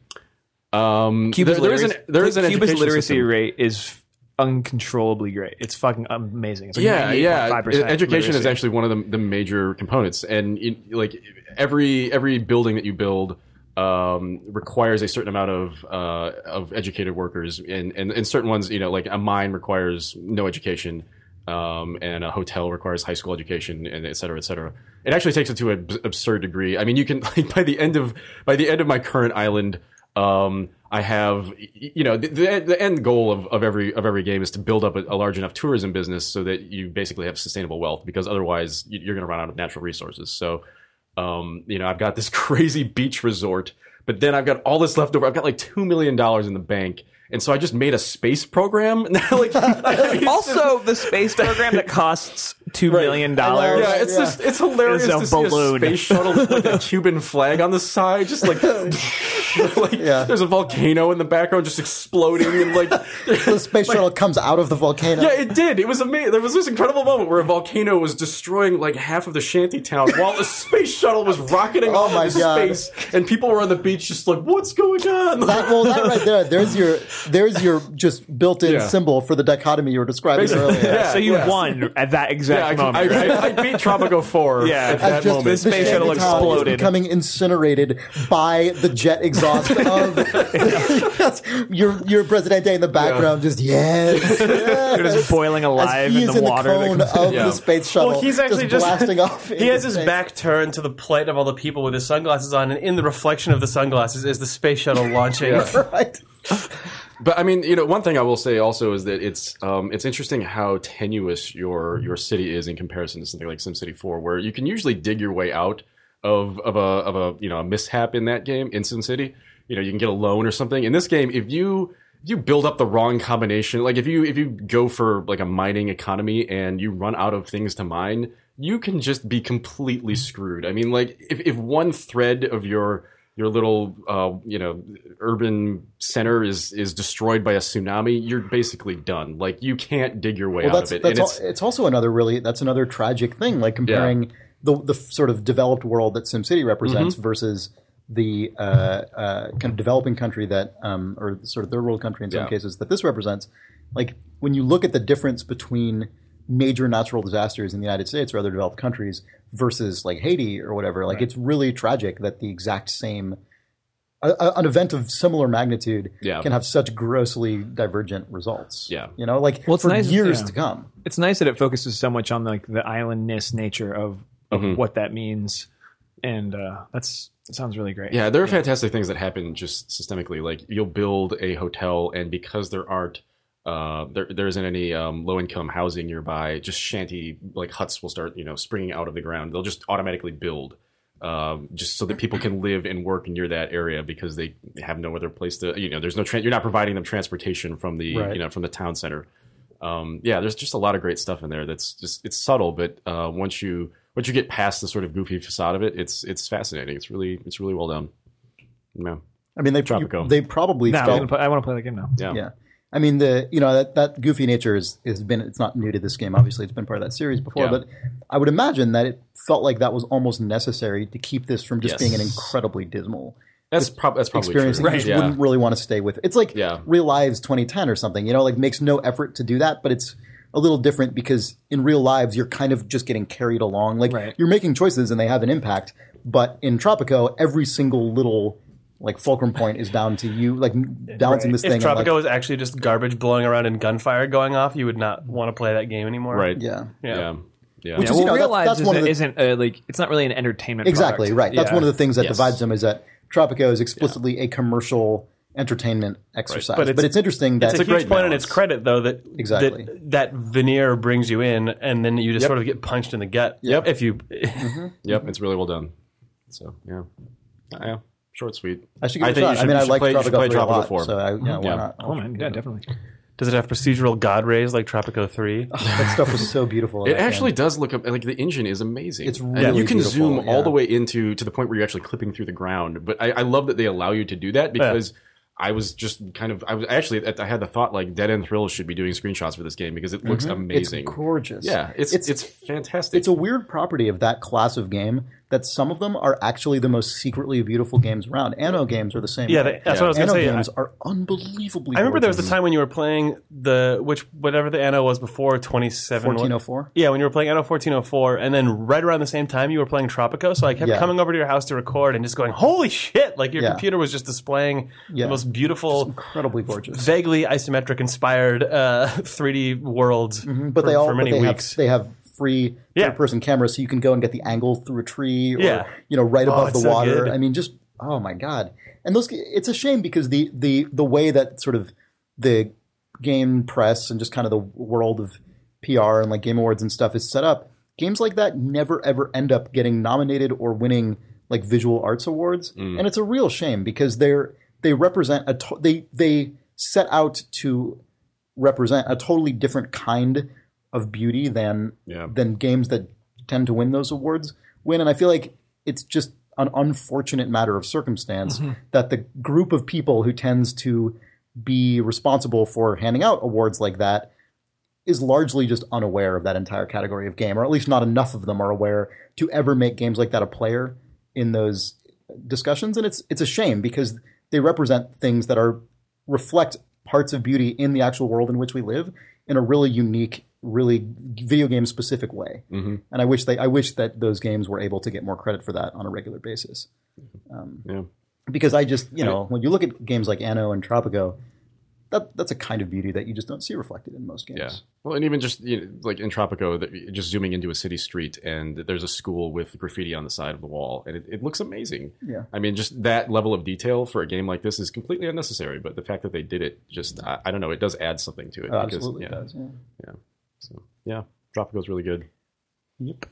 Um, Cuba's there, literacy, there is an, there is an Cuba's literacy system. rate is uncontrollably great. It's fucking amazing. It's like yeah, yeah. Education literacy. is actually one of the, the major components. And it, like every every building that you build. Um, requires a certain amount of uh, of educated workers, and, and and certain ones, you know, like a mine requires no education, um, and a hotel requires high school education, and et cetera, et cetera. It actually takes it to an absurd degree. I mean, you can like, by the end of by the end of my current island, um, I have, you know, the, the the end goal of of every of every game is to build up a, a large enough tourism business so that you basically have sustainable wealth, because otherwise you're going to run out of natural resources. So. Um, you know, I've got this crazy beach resort, but then I've got all this left over. I've got like two million dollars in the bank. And so I just made a space program. like, I mean, also, the space program that costs two right. million dollars. Yeah, it's yeah. just it's hilarious it's a to balloon. see a space shuttle with like a Cuban flag on the side, just like, like yeah. there's a volcano in the background just exploding, and like the space like, shuttle comes out of the volcano. Yeah, it did. It was amazing. There was this incredible moment where a volcano was destroying like half of the shanty town while the space shuttle was rocketing oh my into God. space, and people were on the beach just like, what's going on? That, well, that right there, there's your. There's your just built-in yeah. symbol for the dichotomy you were describing Basically, earlier. Yeah, so you yes. won at that exact yeah, I, moment. I, I, I beat Tropico four yeah, at that just, moment. The space shuttle exploded. Is becoming incinerated by the jet exhaust of yes, your your Presidente in the background. Yeah. Just yes, yes. You're just boiling alive in the, in the water. Cone that comes, of yeah. the space shuttle. Well, he's actually just, just blasting off. He has his space. back turned to the plate of all the people with his sunglasses on, and in the reflection of the sunglasses is the space shuttle launching. Yeah. Right. But I mean, you know, one thing I will say also is that it's um, it's interesting how tenuous your your city is in comparison to something like SimCity four, where you can usually dig your way out of of a of a you know a mishap in that game in SimCity. You know, you can get a loan or something. In this game, if you if you build up the wrong combination, like if you if you go for like a mining economy and you run out of things to mine, you can just be completely screwed. I mean, like if if one thread of your Your little, uh, you know, urban center is is destroyed by a tsunami, you're basically done. Like, you can't dig your way well, out of it. That's and it's, al- it's also another really – that's another tragic thing, like comparing yeah. the, the sort of developed world that SimCity represents mm-hmm. versus the uh, uh, kind of developing country that um, – or sort of third world country in some yeah. cases that this represents. Like, when you look at the difference between major natural disasters in the United States or other developed countries – versus like Haiti or whatever, like right. it's really tragic that the exact same a, a, an event of similar magnitude yeah. can have such grossly divergent results. Yeah, you know, like well, it's for nice, years yeah. to come. It's nice that it focuses so much on like the islandness nature of, of mm-hmm. what that means, and uh, that's that sounds really great. Yeah, there are yeah. fantastic things that happen just systemically. Like you'll build a hotel, and because there aren't. Uh, there, there isn't any um, low-income housing nearby. Just shanty, like huts, will start, you know, springing out of the ground. They'll just automatically build, um, just so that people can live and work near that area because they have no other place to, you know, there's no. Tra- you're not providing them transportation from the, right. you know, from the town center. Um, yeah, there's just a lot of great stuff in there. That's just it's subtle, but uh, once you once you get past the sort of goofy facade of it, it's it's fascinating. It's really it's really well done. Yeah. I mean, they they probably. No, felt, I want to play the game now. Yeah. yeah. I mean, the you know that, that goofy nature is has been it's not new to this game. Obviously, it's been part of that series before. Yeah. But I would imagine that it felt like that was almost necessary to keep this from just yes. being an incredibly dismal. That's, prob- that's probably experience. Right. You just yeah. wouldn't really want to stay with. It's like yeah. Real Lives twenty ten or something. You know, like makes no effort to do that, but it's a little different because in Real Lives you're kind of just getting carried along. Like right. you're making choices and they have an impact. But in Tropico, every single little. Like, fulcrum point is down to you, like, balancing right. this if thing. If Tropico like, was actually just garbage blowing around and gunfire going off, you would not want to play that game anymore. Right. Yeah. Yeah. yeah. yeah. Which yeah. is, well, you know, Real Lives that, isn't, isn't uh, like, it's not really an entertainment product. Exactly, right. Yeah. That's one of the things that yes. divides them is that Tropico is explicitly yeah. a commercial entertainment exercise. Right. But, it's, but it's interesting that it's a huge point balance. In its credit, though, that, exactly. that that veneer brings you in, and then you just yep. sort of get punched in the gut. Yep. If you, mm-hmm. yep, it's really well done. So yeah, yeah, short, sweet. I should give it a shot. I mean, I like Tropico four. So I, you know, yeah. why not? Oh man, yeah, definitely. Does it have procedural god rays like Tropico three? Oh, that stuff was so beautiful. It actually game. does look like the engine is amazing. It's really and you can zoom yeah. all the way into to the point where you're actually clipping through the ground. But I, I love that they allow you to do that because yeah. I was just kind of I was actually I had the thought like Dead End Thrills should be doing screenshots for this game because it looks mm-hmm. amazing. It's gorgeous. Yeah, it's, it's it's fantastic. It's a weird property of that class of game that some of them are actually the most secretly beautiful games around. Anno games are the same. Yeah, way. That's what I was going to say. Anno games are unbelievably I remember gorgeous. There was a time when you were playing the, which, whatever the Anno was before, twenty-seven fourteen oh four? Yeah, when you were playing Anno fourteen oh four, and then right around the same time you were playing Tropico, so I kept yeah. coming over to your house to record and just going, holy shit! Like, your yeah. computer was just displaying yeah. the most beautiful, just incredibly gorgeous, vaguely isometric-inspired uh, three D worlds mm-hmm. but for, they all, for many but they weeks. Have, they have free yeah. third-person camera, so you can go and get the angle through a tree or yeah. you know right above oh, the so water. Good. I mean, just oh my god! And those, it's a shame because the the the way that sort of the game press and just kind of the world of P R and like Game Awards and stuff is set up, games like that never ever end up getting nominated or winning like visual arts awards, mm. and it's a real shame because they're they represent a to- they they set out to represent a totally different kind of beauty than yeah. than games that tend to win those awards win. And I feel like it's just an unfortunate matter of circumstance mm-hmm. that the group of people who tends to be responsible for handing out awards like that is largely just unaware of that entire category of game, or at least not enough of them are aware to ever make games like that a player in those discussions. And it's it's a shame because they represent things that are reflect parts of beauty in the actual world in which we live in a really unique, really video game specific way. Mm-hmm. And I wish they, I wish that those games were able to get more credit for that on a regular basis. Um, yeah. Because I just, you know, when you look at games like Anno and Tropico, that that's a kind of beauty that you just don't see reflected in most games. Yeah. Well, and even just you know, like in Tropico, just zooming into a city street and there's a school with graffiti on the side of the wall and it, it looks amazing. Yeah. I mean, just that level of detail for a game like this is completely unnecessary, but the fact that they did it just, I, I don't know, it does add something to it. Oh, because, absolutely yeah, it does, yeah. yeah. So, yeah, Tropico's really good. Yep. Do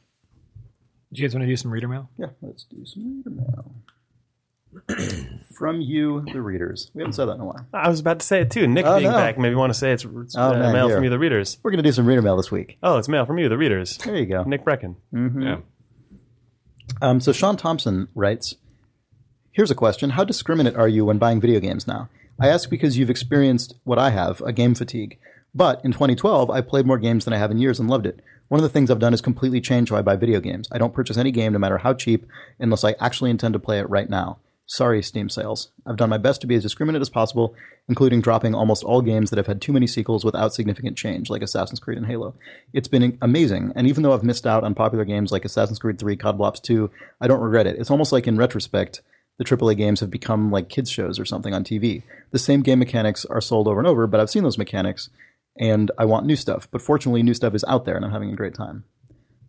you guys want to do some reader mail? Yeah, let's do some reader mail. From you, the readers. We haven't said that in a while. I was about to say it, too. Nick oh, being no. back, maybe you want to say it's, it's oh, uh, man, mail here. From you, the readers. We're going to do some reader mail this week. Oh, it's mail from you, the readers. There you go. Nick Breckon. Mm-hmm. Yeah. Um, so Sean Thompson writes, here's a question. How discriminate are you when buying video games now? I ask because you've experienced what I have, a game fatigue. But in twenty twelve, I played more games than I have in years and loved it. One of the things I've done is completely change how I buy video games. I don't purchase any game, no matter how cheap, unless I actually intend to play it right now. Sorry, Steam sales. I've done my best to be as discriminate as possible, including dropping almost all games that have had too many sequels without significant change, like Assassin's Creed and Halo. It's been amazing, and even though I've missed out on popular games like Assassin's Creed three, C O D Blops two, I don't regret it. It's almost like, in retrospect, the triple A games have become like kids shows or something on T V. The same game mechanics are sold over and over, but I've seen those mechanics, and I want new stuff. But fortunately, new stuff is out there, and I'm having a great time.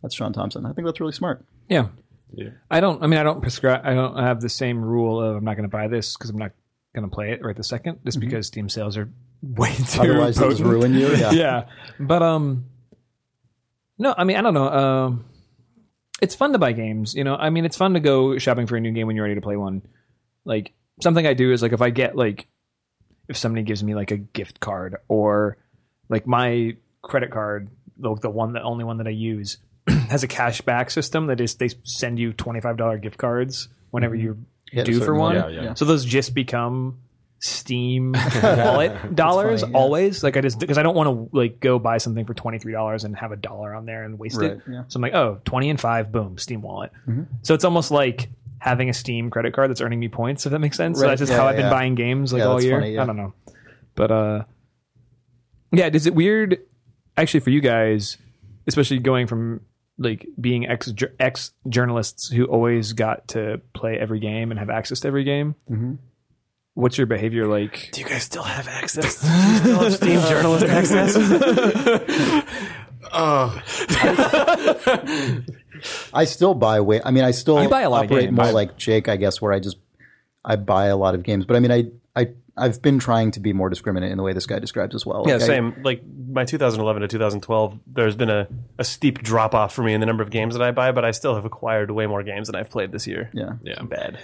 That's Sean Thompson. I think that's really smart. Yeah. yeah. I don't, I mean, I don't prescribe, I don't have the same rule of I'm not going to buy this because I'm not going to play it right this second, just mm-hmm. because Steam sales are way too Otherwise, potent. Those ruin you. Yeah. yeah. But, um, no, I mean, I don't know. Um, uh, it's fun to buy games, you know? I mean, it's fun to go shopping for a new game when you're ready to play one. Like, something I do is, like, if I get, like, if somebody gives me, like, a gift card or, like, my credit card, the, the one, the only one that I use, has a cash back system that is they send you twenty-five dollars gift cards whenever you yeah, do for one. Yeah, yeah. So those just become Steam wallet dollars funny, yeah. always. Like I just because I don't want to like go buy something for twenty-three dollars and have a dollar on there and waste right, it. Yeah. So I'm like, oh, twenty and five, boom, Steam wallet. Mm-hmm. So it's almost like having a Steam credit card that's earning me points, if that makes sense. Right. So that's just yeah, how I've yeah. been buying games like yeah, all year. Funny, yeah. I don't know. But uh yeah, is it weird, actually, for you guys, especially going from like being ex ex journalists who always got to play every game and have access to every game? Mm-hmm. What's your behavior like? Do you guys still have access? Do you still have Steam journalist access? uh, I, I still buy way. I mean, I still I buy a lot operate of games. More like Jake, I guess, where I just I buy a lot of games. But I mean, I I I've been trying to be more discriminant in the way this guy describes as well. Like yeah, same. I, like my two thousand eleven to two thousand twelve, there's been a, a steep drop off for me in the number of games that I buy, but I still have acquired way more games than I've played this year. Yeah, yeah, bad.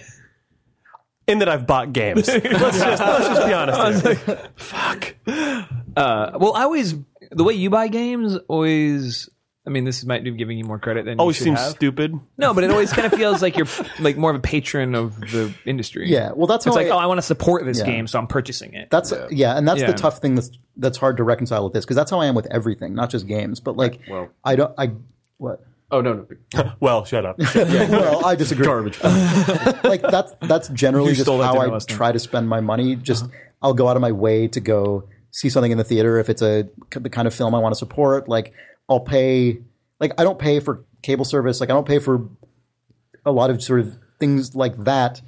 In that I've bought games. let's, just, let's just be honest. Here. Like, fuck. Uh, well, I always the way you buy games always. I mean, this might be giving you more credit than always you should seems have. Stupid. No, but it always kind of feels like you're like more of a patron of the industry. Yeah, well, that's it's like I, oh, I want to support this yeah. game, so I'm purchasing it. That's yeah, yeah and that's yeah. the tough thing that's that's hard to reconcile with this because that's how I am with everything, not just games, but like well, I don't I what. Oh no! no. well, shut up. Yeah. Well, I disagree. Garbage. Like that's that's generally just how I lesson. try to spend my money. Just uh-huh. I'll go out of my way to go see something in the theater if it's a the kind of film I want to support. Like I'll pay. Like I don't pay for cable service. Like I don't pay for a lot of sort of things like that.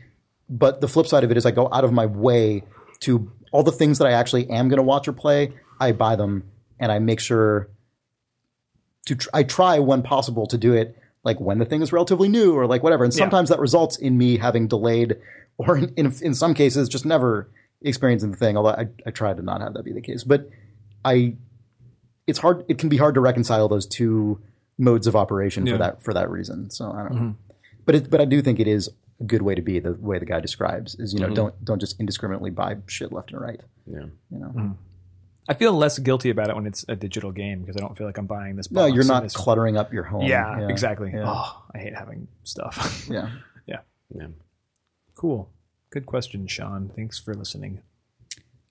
But the flip side of it is I go out of my way to all the things that I actually am going to watch or play. I buy them and I make sure. To tr- I try when possible to do it like when the thing is relatively new or like whatever. And sometimes yeah. that results in me having delayed or in, in, in some cases just never experiencing the thing. Although I, I try to not have that be the case. But I it's hard. It can be hard to reconcile those two modes of operation yeah. for that for that reason. So I don't mm-hmm. know. But it, but I do think it is a good way to be the way the guy describes is, you know, mm-hmm. don't don't just indiscriminately buy shit left and right. Yeah. You know. Mm-hmm. I feel less guilty about it when it's a digital game because I don't feel like I'm buying this box. No, you're not cluttering up your home. Yeah, yeah. exactly. Yeah. Oh, I hate having stuff. yeah. yeah. Yeah. Cool. Good question, Sean. Thanks for listening.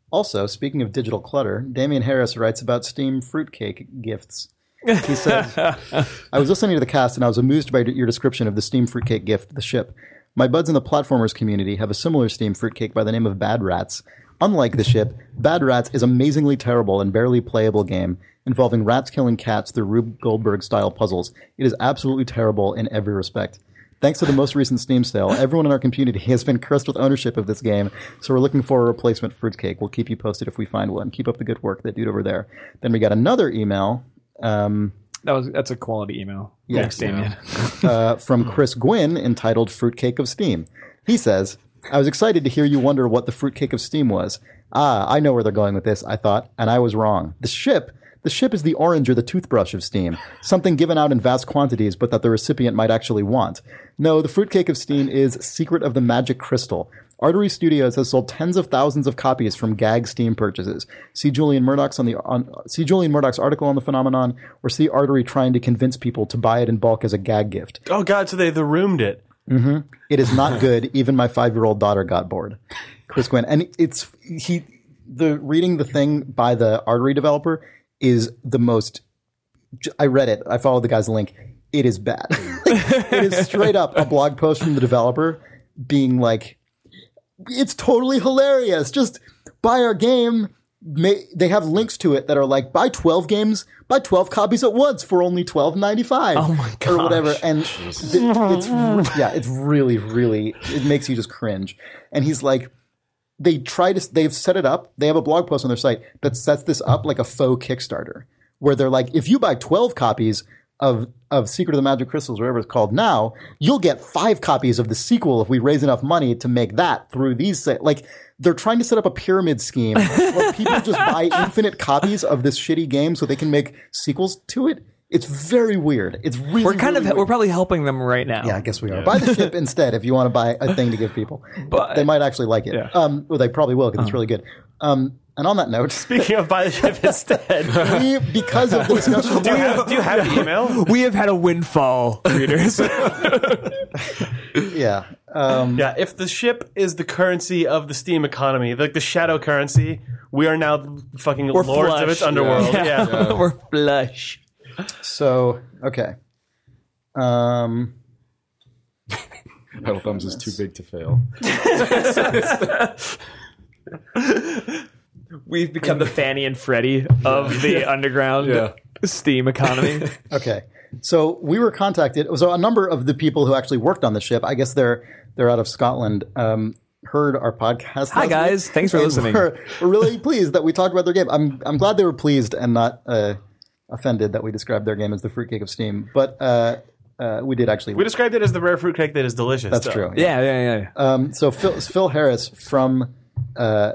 Also, speaking of digital clutter, Damian Harris writes about Steam fruitcake gifts. He says, I was listening to the cast and I was amused by your description of the Steam fruitcake gift, The Ship. My buds in the platformers community have a similar Steam fruitcake by the name of Bad Rats. Unlike The Ship, Bad Rats is amazingly terrible and barely playable game involving rats killing cats through Rube Goldberg-style puzzles. It is absolutely terrible in every respect. Thanks to the most recent Steam sale, everyone in our community has been cursed with ownership of this game, so we're looking for a replacement fruitcake. We'll keep you posted if we find one. Keep up the good work, that dude over there. Then we got another email. Um, that was That's a quality email. Yeah, Thanks, Damien. Yeah. uh, from Chris Gwynn, entitled Fruitcake of Steam. He says... I was excited to hear you wonder what the fruitcake of Steam was. Ah, I know where they're going with this, I thought, and I was wrong. The ship, the ship is the orange or the toothbrush of Steam, something given out in vast quantities but that the recipient might actually want. No, the fruitcake of Steam is Secret of the Magic Crystal. Artery Studios has sold tens of thousands of copies from gag Steam purchases. See Julian Murdoch's on the on, see Julian Murdoch's article on the phenomenon, or see Artery trying to convince people to buy it in bulk as a gag gift. Oh God, so they the roomed it. Mm-hmm. It is not good. Even my five-year-old daughter got bored. Chris Gwynn, and it's he. The reading the thing by the Artery developer is the most. I read it. I followed the guy's link. It is bad. It is straight up a blog post from the developer being like, "It's totally hilarious. Just buy our game." May, they have links to it that are like buy twelve games, buy twelve copies at once for only twelve ninety-five. Oh my god, or whatever. And th- it's yeah, it's really, really it makes you just cringe. And he's like, they try to they've set it up. They have a blog post on their site that sets this up like a faux Kickstarter, where they're like, if you buy twelve copies of of Secret of the Magic Crystals, whatever it's called now, you'll get five copies of the sequel if we raise enough money to make that through these sa- like. They're trying to set up a pyramid scheme where people just buy infinite copies of this shitty game so they can make sequels to it. It's very weird. It's really we're kind really of weird. We're probably helping them right now. Yeah, I guess we are. Yeah. Buy The Ship instead if you want to buy a thing to give people. But they might actually like it. Yeah. Um, well, they probably will because um. it's really good. Um, and on that note, speaking of buy The Ship instead, we, because of the discussion, do you have, do you have the email? We have had a windfall, readers. yeah. Um, yeah, if the ship is the currency of the Steam economy, like the shadow currency, we are now fucking lords flush, of its underworld. Yeah. Yeah. Yeah. Yeah. We're flush. So, okay. Um, Metal Thumbs is too big to fail. We've become the Fanny and Freddy of the yeah. underground yeah. Steam economy. Okay. So we were contacted. So a number of the people who actually worked on the ship, I guess they're they're out of Scotland, um, heard our podcast. Hi guys, week. Thanks for and listening. We're, we're really pleased that we talked about their game. I'm I'm glad they were pleased and not uh, offended that we described their game as the fruitcake of Steam. But uh, uh, we did actually. We described it as the rare fruitcake that is delicious. That's so. True. Yeah, yeah, yeah. yeah. Um, so Phil, Phil Harris from uh,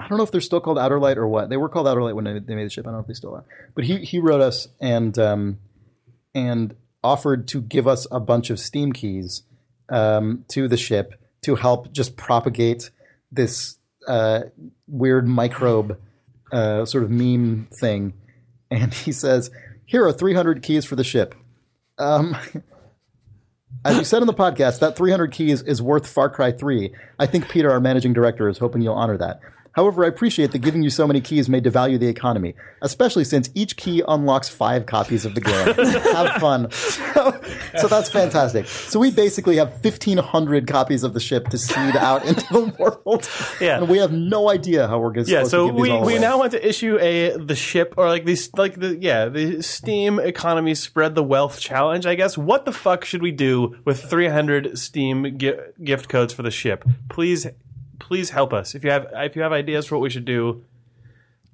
I don't know if they're still called Outerlight or what. They were called Outerlight when they made The Ship. I don't know if they still are. But he he wrote us and um, and offered to give us a bunch of Steam keys um, to The Ship to help just propagate this uh, weird microbe uh, sort of meme thing. And he says, here are three hundred keys for The Ship. Um, as you said on the podcast, that three hundred keys is worth Far Cry three. I think Peter, our managing director, is hoping you'll honor that. However, I appreciate that giving you so many keys may devalue the economy, especially since each key unlocks five copies of the game. Have fun. So, so that's fantastic. So we basically have fifteen hundred copies of The Ship to seed out into the world. Yeah. And we have no idea how we're going yeah, so to give we, these all away. Yeah, so we now want to issue a The Ship or like these like the yeah, the Steam Economy Spread the Wealth Challenge, I guess. What the fuck should we do with three hundred Steam gi- gift codes for The Ship? Please Please help us. If you have if you have ideas for what we should do,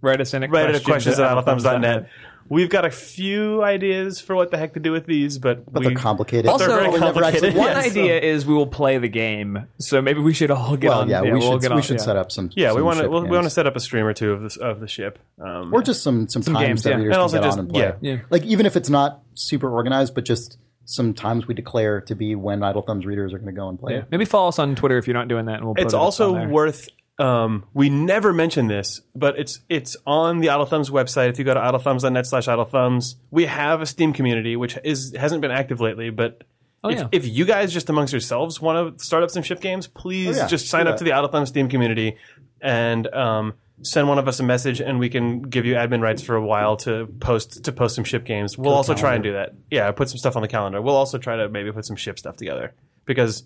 write us in a write question at idle thumbs dot net. We've got a few ideas for what the heck to do with these, but, but we, they're complicated. Also, they're very complicated. Never actually, one yes. idea is we will play the game, so maybe we should all get well, on. Yeah, yeah, we we'll should, get on, we should yeah. set up some. Yeah, some we want to we'll, we want to set up a stream or two of this of The Ship, um, or just some some, some times games, that yeah. readers and also can get just, on and play. Yeah, yeah. Like even if it's not super organized, but just. Sometimes we declare to be when Idle Thumbs readers are going to go and play yeah. it. Maybe follow us on Twitter if you're not doing that. And we'll put it's it also on there. Worth. Um, we never mention this, but it's it's on the Idle Thumbs website. If you go to idle thumbs dot net slash idle thumbs, we have a Steam community which is hasn't been active lately. But oh, if, yeah. if you guys just amongst yourselves want to start up some ship games, please oh, yeah. just sign up to the Idle Thumbs Steam community and. Um, Send one of us a message, and we can give you admin rights for a while to post to post some ship games. We'll also calendar. try and do that. Yeah, put some stuff on the calendar. We'll also try to maybe put some ship stuff together. Because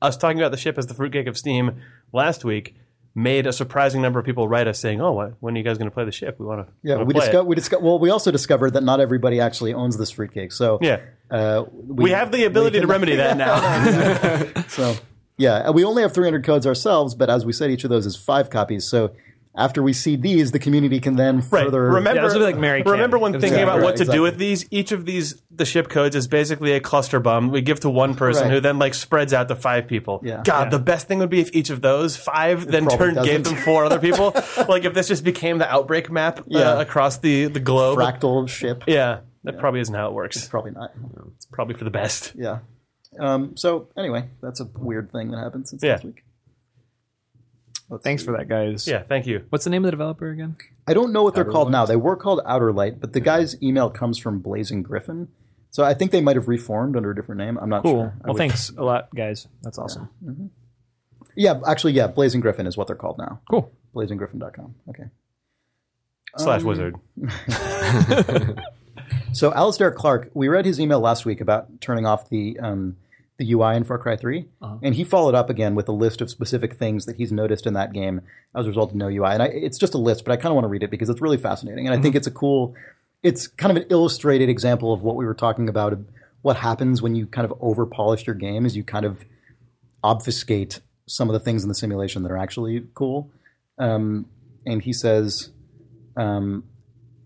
us talking about The Ship as the fruitcake of Steam last week made a surprising number of people write us saying, oh, what, when are you guys going to play The Ship? We want to Yeah, we disco- we disco- Well, we also discovered that not everybody actually owns this fruitcake. So yeah. uh, we, we have the ability to remedy that now. So yeah, we only have three hundred codes ourselves, but as we said, each of those is five copies. So after we see these, the community can then further... Right. Remember, yeah, like Mary remember when thinking exactly. about what to exactly. do with these, each of these, the ship codes is basically a cluster bomb we give to one person right. who then like spreads out to five people. Yeah. God, yeah. the best thing would be if each of those five it then turned doesn't. gave them four other people. Like if this just became the Outbreak map yeah. uh, across the, the globe. Fractal ship. Yeah, that yeah. probably isn't how it works. It's probably not. It's probably for the best. Yeah. Um, so anyway, that's a weird thing that happened since yeah. last week. Well, thanks for that, guys. Yeah, thank you. What's the name of the developer again? I don't know what they're Outer called Light. Now. They were called Outerlight, but the guy's email comes from Blazing Griffin. So I think they might have reformed under a different name. I'm not cool. sure. Cool. Well, would... thanks a lot, guys. That's awesome. Yeah. Mm-hmm. yeah, actually, yeah, Blazing Griffin is what they're called now. Cool. blazing griffin dot com. Okay. Slash um... wizard. So Alistair Clark, we read his email last week about turning off the... Um, the U I in Far Cry three, uh-huh. and he followed up again with a list of specific things that he's noticed in that game as a result of no U I. And I, it's just a list, but I kind of want to read it because it's really fascinating. And I mm-hmm. think it's a cool, it's kind of an illustrated example of what we were talking about, what happens when you kind of over-polish your game is you kind of obfuscate some of the things in the simulation that are actually cool. Um, and he says... Um,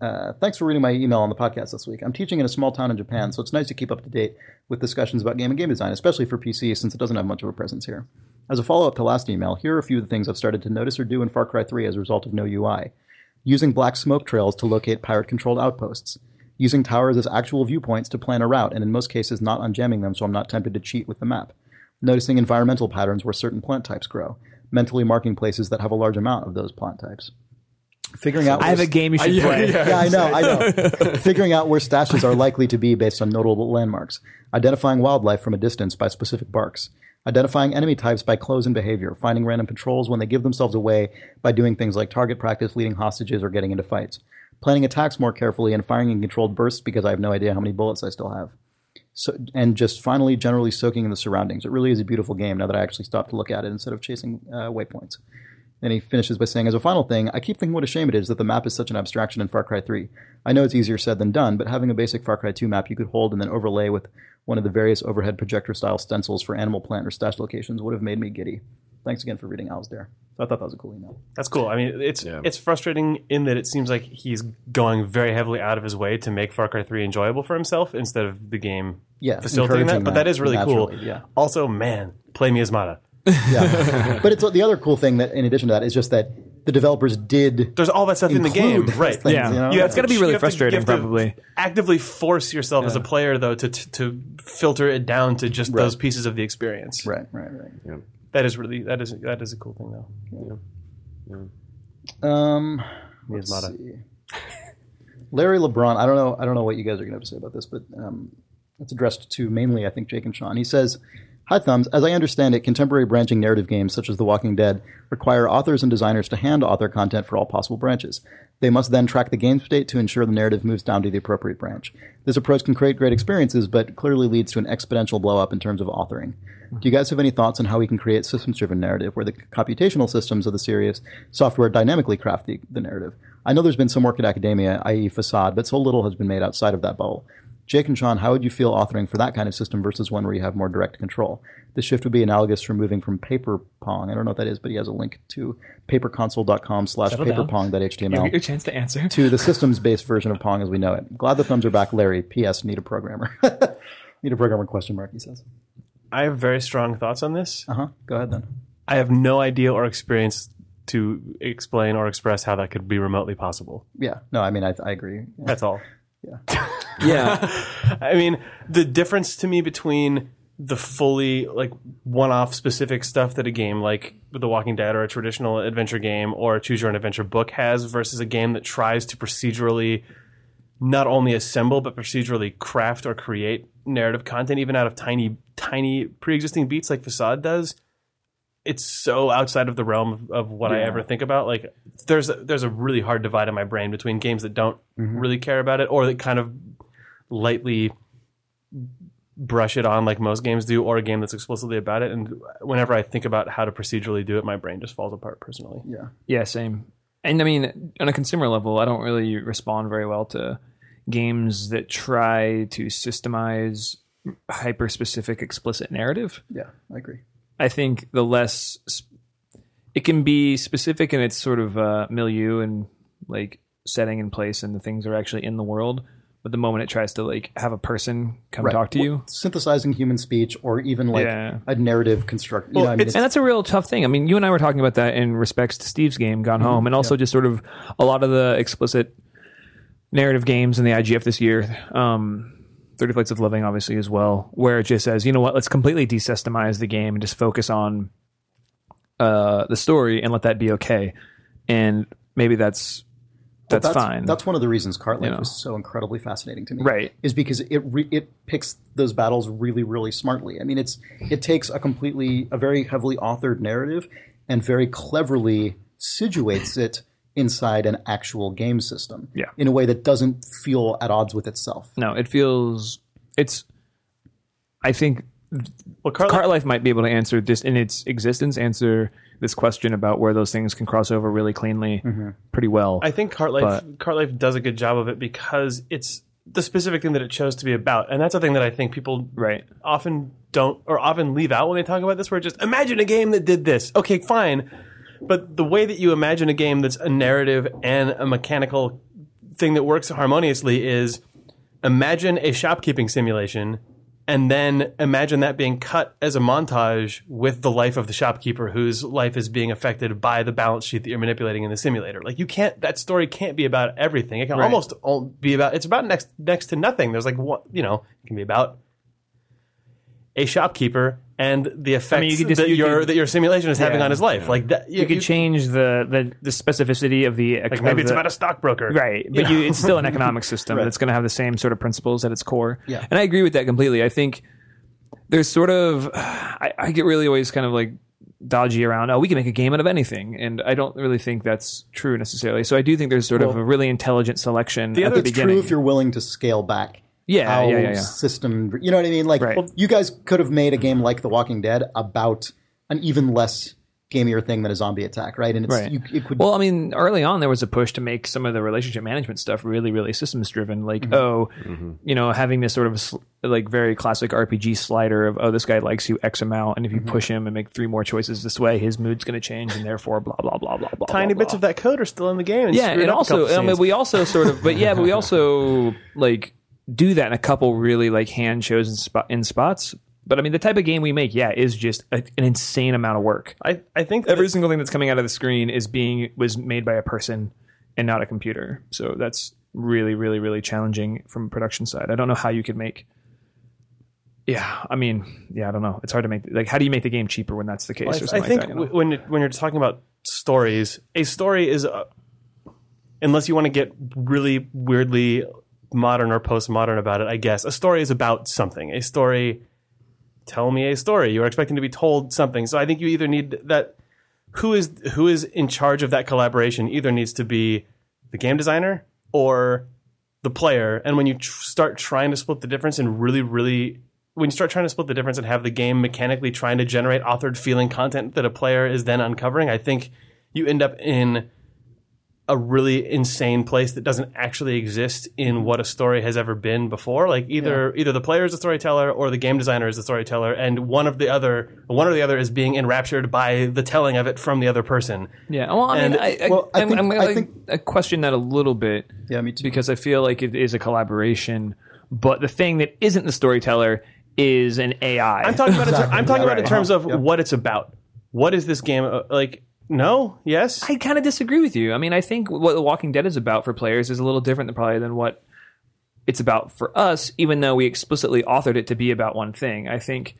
Uh, thanks for reading my email on the podcast this week. I'm teaching in a small town in Japan, so it's nice to keep up to date with discussions about game and game design, especially for P C, since it doesn't have much of a presence here. As a follow-up to last email, here are a few of the things I've started to notice or do in Far Cry three as a result of no U I. Using black smoke trails to locate pirate-controlled outposts. Using towers as actual viewpoints to plan a route, and in most cases not unjamming them so I'm not tempted to cheat with the map. Noticing environmental patterns where certain plant types grow. Mentally marking places that have a large amount of those plant types. Figuring out I have a game you should I, play. Yeah, yeah, I know, I know. Figuring out where stashes are likely to be based on notable landmarks. Identifying wildlife from a distance by specific barks. Identifying enemy types by clothes and behavior. Finding random patrols when they give themselves away by doing things like target practice, leading hostages, or getting into fights. Planning attacks more carefully and firing in controlled bursts because I have no idea how many bullets I still have. So, and just finally generally soaking in the surroundings. It really is a beautiful game now that I actually stopped to look at it instead of chasing uh, waypoints. And he finishes by saying, as a final thing, I keep thinking what a shame it is that the map is such an abstraction in Far Cry three. I know it's easier said than done, but having a basic Far Cry two map you could hold and then overlay with one of the various overhead projector-style stencils for animal, plant, or stash locations would have made me giddy. Thanks again for reading Alistair. So I thought that was a cool email. That's cool. I mean, it's yeah. it's frustrating in that it seems like he's going very heavily out of his way to make Far Cry three enjoyable for himself instead of the game yeah, facilitating that. that. But that is really cool. Yeah. Also, man, play Miasmata. Yeah, but it's the other cool thing that, in addition to that, is just that the developers did. There's all that stuff in the game, right? Things, yeah, you know? yeah, it's got to be really frustrating. To, probably actively force yourself yeah. as a player though to to, to filter it down to just right. those pieces of the experience. Right, right, right. Yeah. That is really that is that is a cool thing though. Yeah. yeah. Um, let's see. Larry LeBron. I don't know. I don't know what you guys are going to have to say about this, but um, it's addressed to mainly, I think, Jake and Sean. He says. Hi, Thumbs. As I understand it, contemporary branching narrative games such as The Walking Dead require authors and designers to hand author content for all possible branches. They must then track the game state to ensure the narrative moves down to the appropriate branch. This approach can create great experiences, but clearly leads to an exponential blow-up in terms of authoring. Do you guys have any thoughts on how we can create systems-driven narrative where the computational systems of the series software dynamically craft the, the narrative? I know there's been some work in academia, that is. Facade, but so little has been made outside of that bubble. Jake and Sean, how would you feel authoring for that kind of system versus one where you have more direct control? The shift would be analogous to moving from Paper Pong. I don't know what that is, but he has a link to paperconsole.com slash paperpong.html. You'll get your chance to answer. To the systems-based version of Pong as we know it. Glad the thumbs are back, Larry. P S. Need a programmer. Need a programmer question mark, he says. I have very strong thoughts on this. Uh-huh. Go ahead then. I have no idea or experience to explain or express how that could be remotely possible. Yeah. No, I mean, I, I agree. Yeah. That's all. Yeah. yeah. I mean, the difference to me between the fully like one-off specific stuff that a game like The Walking Dead or a traditional adventure game or a choose your own adventure book has versus a game that tries to procedurally not only assemble but procedurally craft or create narrative content even out of tiny tiny pre-existing beats like Facade does. It's so outside of the realm of, of what yeah. I ever think about. Like, there's a, there's a really hard divide in my brain between games that don't mm-hmm. really care about it or that kind of lightly brush it on like most games do, or a game that's explicitly about it. And whenever I think about how to procedurally do it, my brain just falls apart personally. Yeah, yeah, same. And I mean, on a consumer level, I don't really respond very well to games that try to systemize hyper-specific explicit narrative. Yeah, I agree. I think the less it can be specific in its sort of uh, milieu and like setting and place, and the things that are actually in the world. But the moment it tries to like have a person come right. talk to you, synthesizing human speech or even like yeah. a narrative construct, you well, know, I mean, it's, and that's a real tough thing. I mean, you and I were talking about that in respects to Steve's game, Gone mm-hmm, Home, and also yeah. just sort of a lot of the explicit narrative games in the I G F this year. Um, thirty Flights of Loving, obviously, as well, where it just says, you know what, let's completely desystemize the game and just focus on uh, the story and let that be okay. And maybe that's that's, well, that's fine. That's one of the reasons Cart Life you know. was so incredibly fascinating to me. Right. Is because it re- it picks those battles really, really smartly. I mean, it's it takes a completely, a very heavily authored narrative and very cleverly situates it inside an actual game system yeah. in a way that doesn't feel at odds with itself. No, it feels it's I think well, Cart, Cart Life might be able to answer just in its existence answer this question about where those things can cross over really cleanly mm-hmm. pretty well. I think Cart Life but, Cart Life does a good job of it because it's the specific thing that it chose to be about. And that's a thing that I think people right. often don't or often leave out when they talk about this, where just imagine a game that did this. Okay, fine. But the way that you imagine a game that's a narrative and a mechanical thing that works harmoniously is imagine a shopkeeping simulation and then imagine that being cut as a montage with the life of the shopkeeper whose life is being affected by the balance sheet that you're manipulating in the simulator. Like you can't – that story can't be about everything. It can right. almost be about – it's about next next to nothing. There's like what – you know, it can be about a shopkeeper – and the effects I mean, you could just, that, you your, could, that your simulation is yeah, having on his life. Yeah. like that, You, you could you, change the, the, the specificity of the... Like maybe it's the, about a stockbroker. Right. But you you, it's still an economic system right. that's going to have the same sort of principles at its core. Yeah. And I agree with that completely. I think there's sort of... I, I get really always kind of like dodgy around, oh, we can make a game out of anything. And I don't really think that's true necessarily. So I do think there's sort well, of a really intelligent selection the at the beginning. It's true if you're willing to scale back. Yeah, how yeah, yeah, yeah. system, you know what I mean? Like, right. well, you guys could have made a game like The Walking Dead about an even less gamier thing than a zombie attack, right? And it's, right. You, it could. Well, I mean, early on there was a push to make some of the relationship management stuff really, really systems driven. Like, mm-hmm. oh, mm-hmm. you know, having this sort of like very classic R P G slider of, oh, this guy likes you X amount, and if you mm-hmm. push him and make three more choices this way, his mood's going to change, and therefore, blah blah blah blah blah. Tiny blah, bits blah. Of that code are still in the game. And yeah, and also, I mean, we also sort of, but yeah, but we also like. do that in a couple really like hand chosen spot in spots But I mean, the type of game we make, yeah, is just a, an insane amount of work. I, I think every single thing that's coming out of the screen is being was made by a person and not a computer. So that's really, really, really challenging from a production side. I don't know how you could make. Yeah, I mean, yeah, I don't know. It's hard to make. Like, how do you make the game cheaper when that's the case? Well, or something I think like that, you know? when it, when you're talking about stories, a story is, uh, unless you want to get really weirdly modern or postmodern about it, I guess a story is about something. A story. Tell me a story. You're expecting to be told something. So I think you either need that. Who is who is in charge of that collaboration either needs to be the game designer or the player. And when you tr- start trying to split the difference and really, really, when you start trying to split the difference and have the game mechanically trying to generate authored feeling content that a player is then uncovering, I think you end up in a really insane place that doesn't actually exist in what a story has ever been before. Like either yeah. either the player is the storyteller or the game designer is the storyteller, and one of the other one or the other is being enraptured by the telling of it from the other person. Yeah, well, I and, mean, I, I, well, I I'm, think, I'm gonna I think, I question that a little bit. Yeah, me too. Because I feel like it is a collaboration, but the thing that isn't the storyteller is an A I. I'm talking about exactly. it, I'm talking yeah, about right. in terms uh-huh. of yep. what it's about. What is this game uh, like? No, yes. I kind of disagree with you. I mean, I think what The Walking Dead is about for players is a little different than probably than what it's about for us, even though we explicitly authored it to be about one thing. I think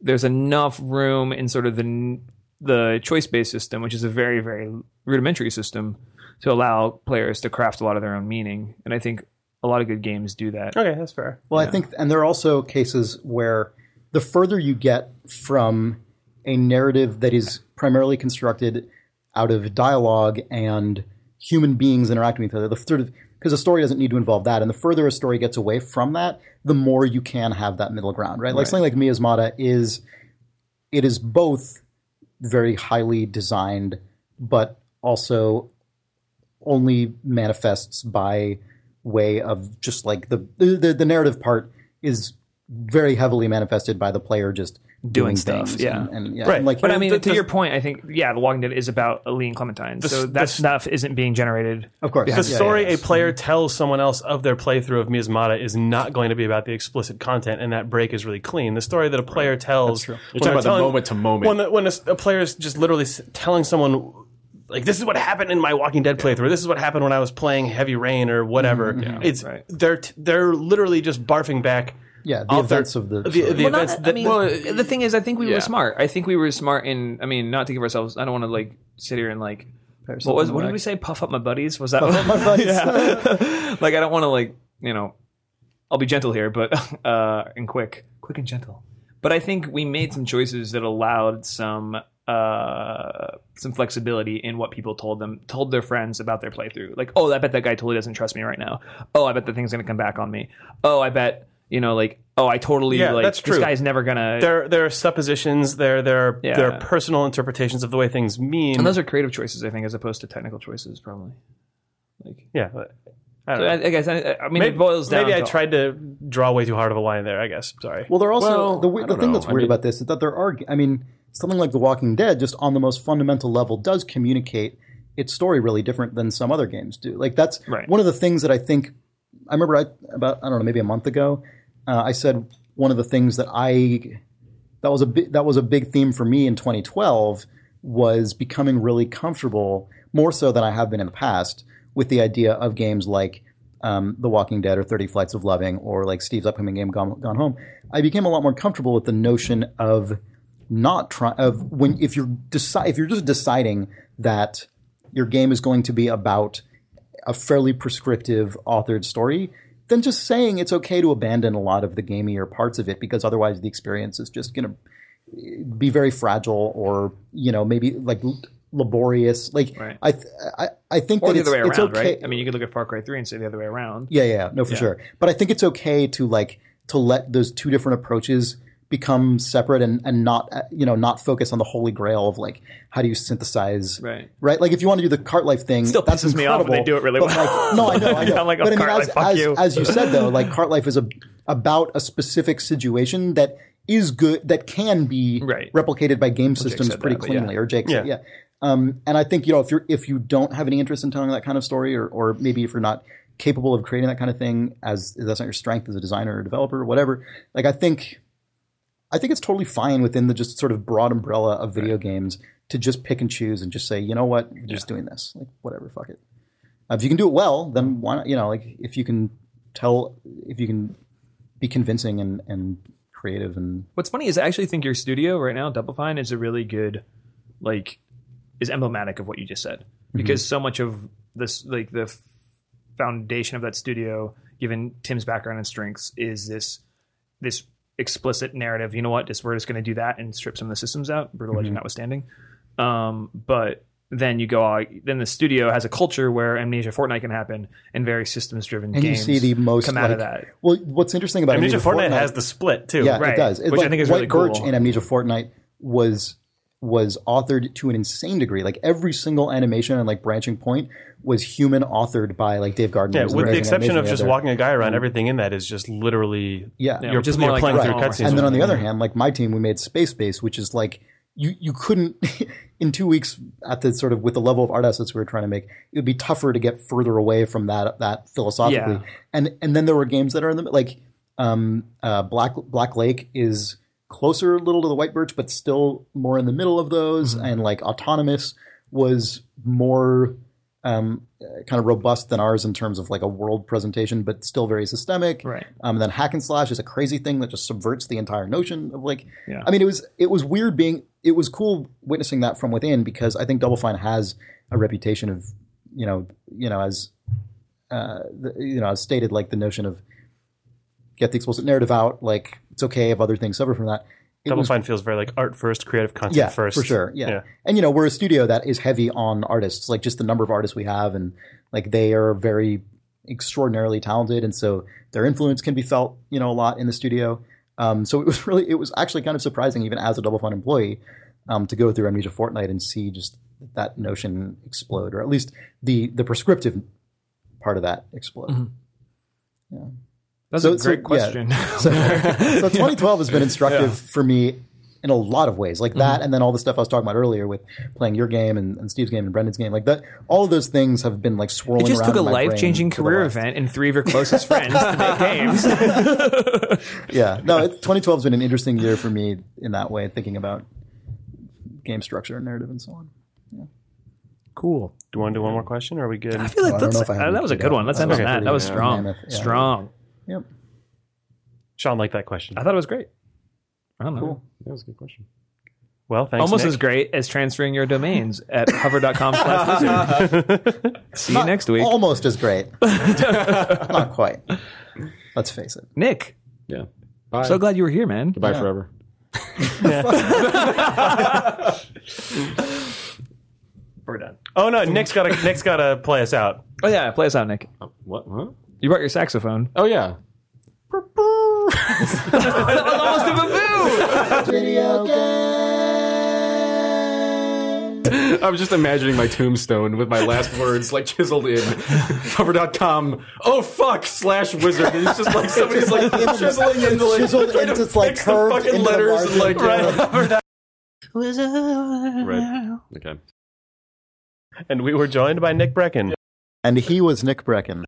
there's enough room in sort of the the choice-based system, which is a very, very rudimentary system, to allow players to craft a lot of their own meaning. And I think a lot of good games do that. Okay, that's fair. Well, yeah. I think, and there are also cases where the further you get from a narrative that is primarily constructed out of dialogue and human beings interacting with each other, the sort of, because a story doesn't need to involve that. And the further a story gets away from that, the more you can have that middle ground, right? Like right. something like Miasmata is, it is both very highly designed, but also only manifests by way of just like the the, the narrative part is very heavily manifested by the player just doing stuff, yeah, and, and, yeah. Right. And like, but I mean, th- to th- your point, I think, yeah, The Walking Dead is about Lee and Clementine, the, so that the, stuff isn't being generated. Of course, the yeah, story yeah, yeah. a player tells someone else of their playthrough of Miasmata is not going to be about the explicit content, and that break is really clean. The story that a player right. tells, you're talking about telling, the moment to moment, when, the, when a, a player is just literally telling someone, like, this is what happened in my Walking Dead playthrough. Yeah. This is what happened when I was playing Heavy Rain or whatever. Mm-hmm. Yeah. It's right. they're they're literally just barfing back. Yeah, the Author, events of the... the, the well, events not, that, I mean, well, the thing is, I think we yeah. were smart. I think we were smart in... I mean, not to give ourselves... I don't want to, like, sit here and, like... What, was, what did we say? Puff up my buddies? Was that... Puff up my buddies. Yeah. Like, I don't want to, like, you know... I'll be gentle here, but... Uh, and quick. Quick and gentle. But I think we made some choices that allowed some... Uh, some flexibility in what people told them, told their friends about their playthrough. Like, oh, I bet that guy totally doesn't trust me right now. Oh, I bet the thing's going to come back on me. Oh, I bet... You know, like, oh, I totally, yeah, like, that's true. This guy's never going to... There there are suppositions, there, there, are, yeah. there are personal interpretations of the way things mean. And those are creative choices, I think, as opposed to technical choices, probably. Like, yeah. I don't know. I, I guess, I, I mean, maybe, it boils down maybe to... Maybe I tried to draw way too hard of a line there, I guess. Sorry. Well, there are also... Well, the the thing know. that's weird I mean, about this is that there are... I mean, something like The Walking Dead, just on the most fundamental level, does communicate its story really different than some other games do. Like, that's right. one of the things that I think... I remember I, about, I don't know, maybe a month ago... Uh, I said one of the things that I that was a bi- that was a big theme for me in twenty twelve was becoming really comfortable, more so than I have been in the past, with the idea of games like um, The Walking Dead or thirty Flights of Loving or like Steve's upcoming game Gone, Gone Home. I became a lot more comfortable with the notion of not try- of when if you're deci- if you're just deciding that your game is going to be about a fairly prescriptive authored story. Than just saying it's okay to abandon a lot of the gamier parts of it because otherwise the experience is just going to be very fragile or, you know, maybe like laborious. Like right. I, th- I, I think or that the it's, other way it's around, okay. Right? I mean, you could look at Far Cry three and say the other way around. Yeah, yeah, no, for yeah. sure. But I think it's okay to like to let those two different approaches become separate and, and not, you know, not focus on the holy grail of like, how do you synthesize? Right. Right. Like if you want to do the cart life thing, still that's pisses me off when they do it really well. Like, no, I know. I know. I'm like, oh, but I mean, as, life, fuck as, you. as you said though, like cart life is a, about a specific situation that is good, that can be right. replicated by game well, systems pretty that, cleanly yeah. or Jake. Yeah. Said, yeah. Um, and I think, you know, if you're, if you don't have any interest in telling that kind of story or, or maybe if you're not capable of creating that kind of thing as that's not your strength as a designer or developer or whatever, like I think, I think it's totally fine within the just sort of broad umbrella of video right. games to just pick and choose and just say, you know what, we're yeah. just doing this. Like, whatever, fuck it. Uh, if you can do it well, then why not, you know, like, if you can tell, if you can be convincing and, and creative. And what's funny is I actually think your studio right now, Double Fine, is a really good, like, is emblematic of what you just said. Because mm-hmm. so much of this, like, the foundation of that studio, given Tim's background and strengths, is this this explicit narrative. You know what? This, we're just going to do that and strip some of the systems out, Brutal mm-hmm. Legend notwithstanding. Um, but then you go, uh, then the studio has a culture where Amnesia Fortnight can happen and very systems-driven and games you see the most, come out like, of that. Well, what's interesting about Amnesia, Amnesia Fortnight, Fortnight has the split, too. Yeah, right. It does. It's Which like, I think is White really cool. Birch in Amnesia Fortnight was... was authored to an insane degree. Like every single animation and like branching point was human authored by like Dave Gardner. Yeah, with the exception of just walking a guy around, everything in that is just literally yeah. you're, yeah, just you're more playing like through right. cutscenes. And then on the other hand, like my team, we made Space Base, which is like you you couldn't in two weeks at the sort of with the level of art assets we were trying to make, it would be tougher to get further away from that that philosophically. Yeah. And and then there were games that are in the like um, uh, Black Black Lake is closer a little to the White Birch, but still more in the middle of those. Mm-hmm. And like Autonomous was more um, kind of robust than ours in terms of like a world presentation, but still very systemic. Right. Um, and then Hack and Slash is a crazy thing that just subverts the entire notion of like, yeah. I mean, it was, it was weird being, it was cool witnessing that from within, because I think Double Fine has a reputation of, you know, you know, as, uh, the, you know, as stated, like the notion of get the explicit narrative out, like, it's okay if other things suffer from that. It Double was, Fine feels very like art first, creative content yeah, first. Yeah, for sure. Yeah. yeah. And, you know, we're a studio that is heavy on artists, like just the number of artists we have. And like they are very extraordinarily talented. And so their influence can be felt, you know, a lot in the studio. Um, so it was really, it was actually kind of surprising even as a Double Fine employee um, to go through Amnesia Fortnight and see just that notion explode, or at least the, the prescriptive part of that explode. Mm-hmm. Yeah. That's so, a great so, question. Yeah. So, so twenty twelve has been instructive yeah. for me in a lot of ways, like that, mm-hmm. and then all the stuff I was talking about earlier with playing your game and, and Steve's game and Brendan's game, like that. All of those things have been like swirling around. It just around took a life-changing career event and three of your closest friends to make games. yeah, no, it's, twenty twelve has been an interesting year for me in that way, thinking about game structure and narrative and so on. Yeah. Cool. Do you want to do one more question? Or are we good? I feel like well, that's, I I, that was a good one. Let's end on that. That was strong. Yeah. Strong. Yep. Sean liked that question. I thought it was great. I don't know. Cool. That was a good question. Well, thanks, Almost Nick. As great as transferring your domains at hover dot com slash lizard. See you Not next week. Almost as great. Not quite. Let's face it. Nick. Yeah. Bye. So glad you were here, man. Goodbye yeah. forever. We're done. Oh, no. Nick's got to Nick's gotta play us out. Oh, yeah. Play us out, Nick. Uh, what? Huh? You brought your saxophone. Oh, yeah. Almost a boo. Video game. I was just imagining my tombstone with my last words, like, chiseled in. Hover dot com. Oh, fuck, slash wizard. And it's just like somebody's, like, like chiseling into, like, chiseled into, to like, fix curved the fucking into letters the and, like, right. Wizard. Right. Okay. And we were joined by Nick Breckon. And he was Nick Breckon.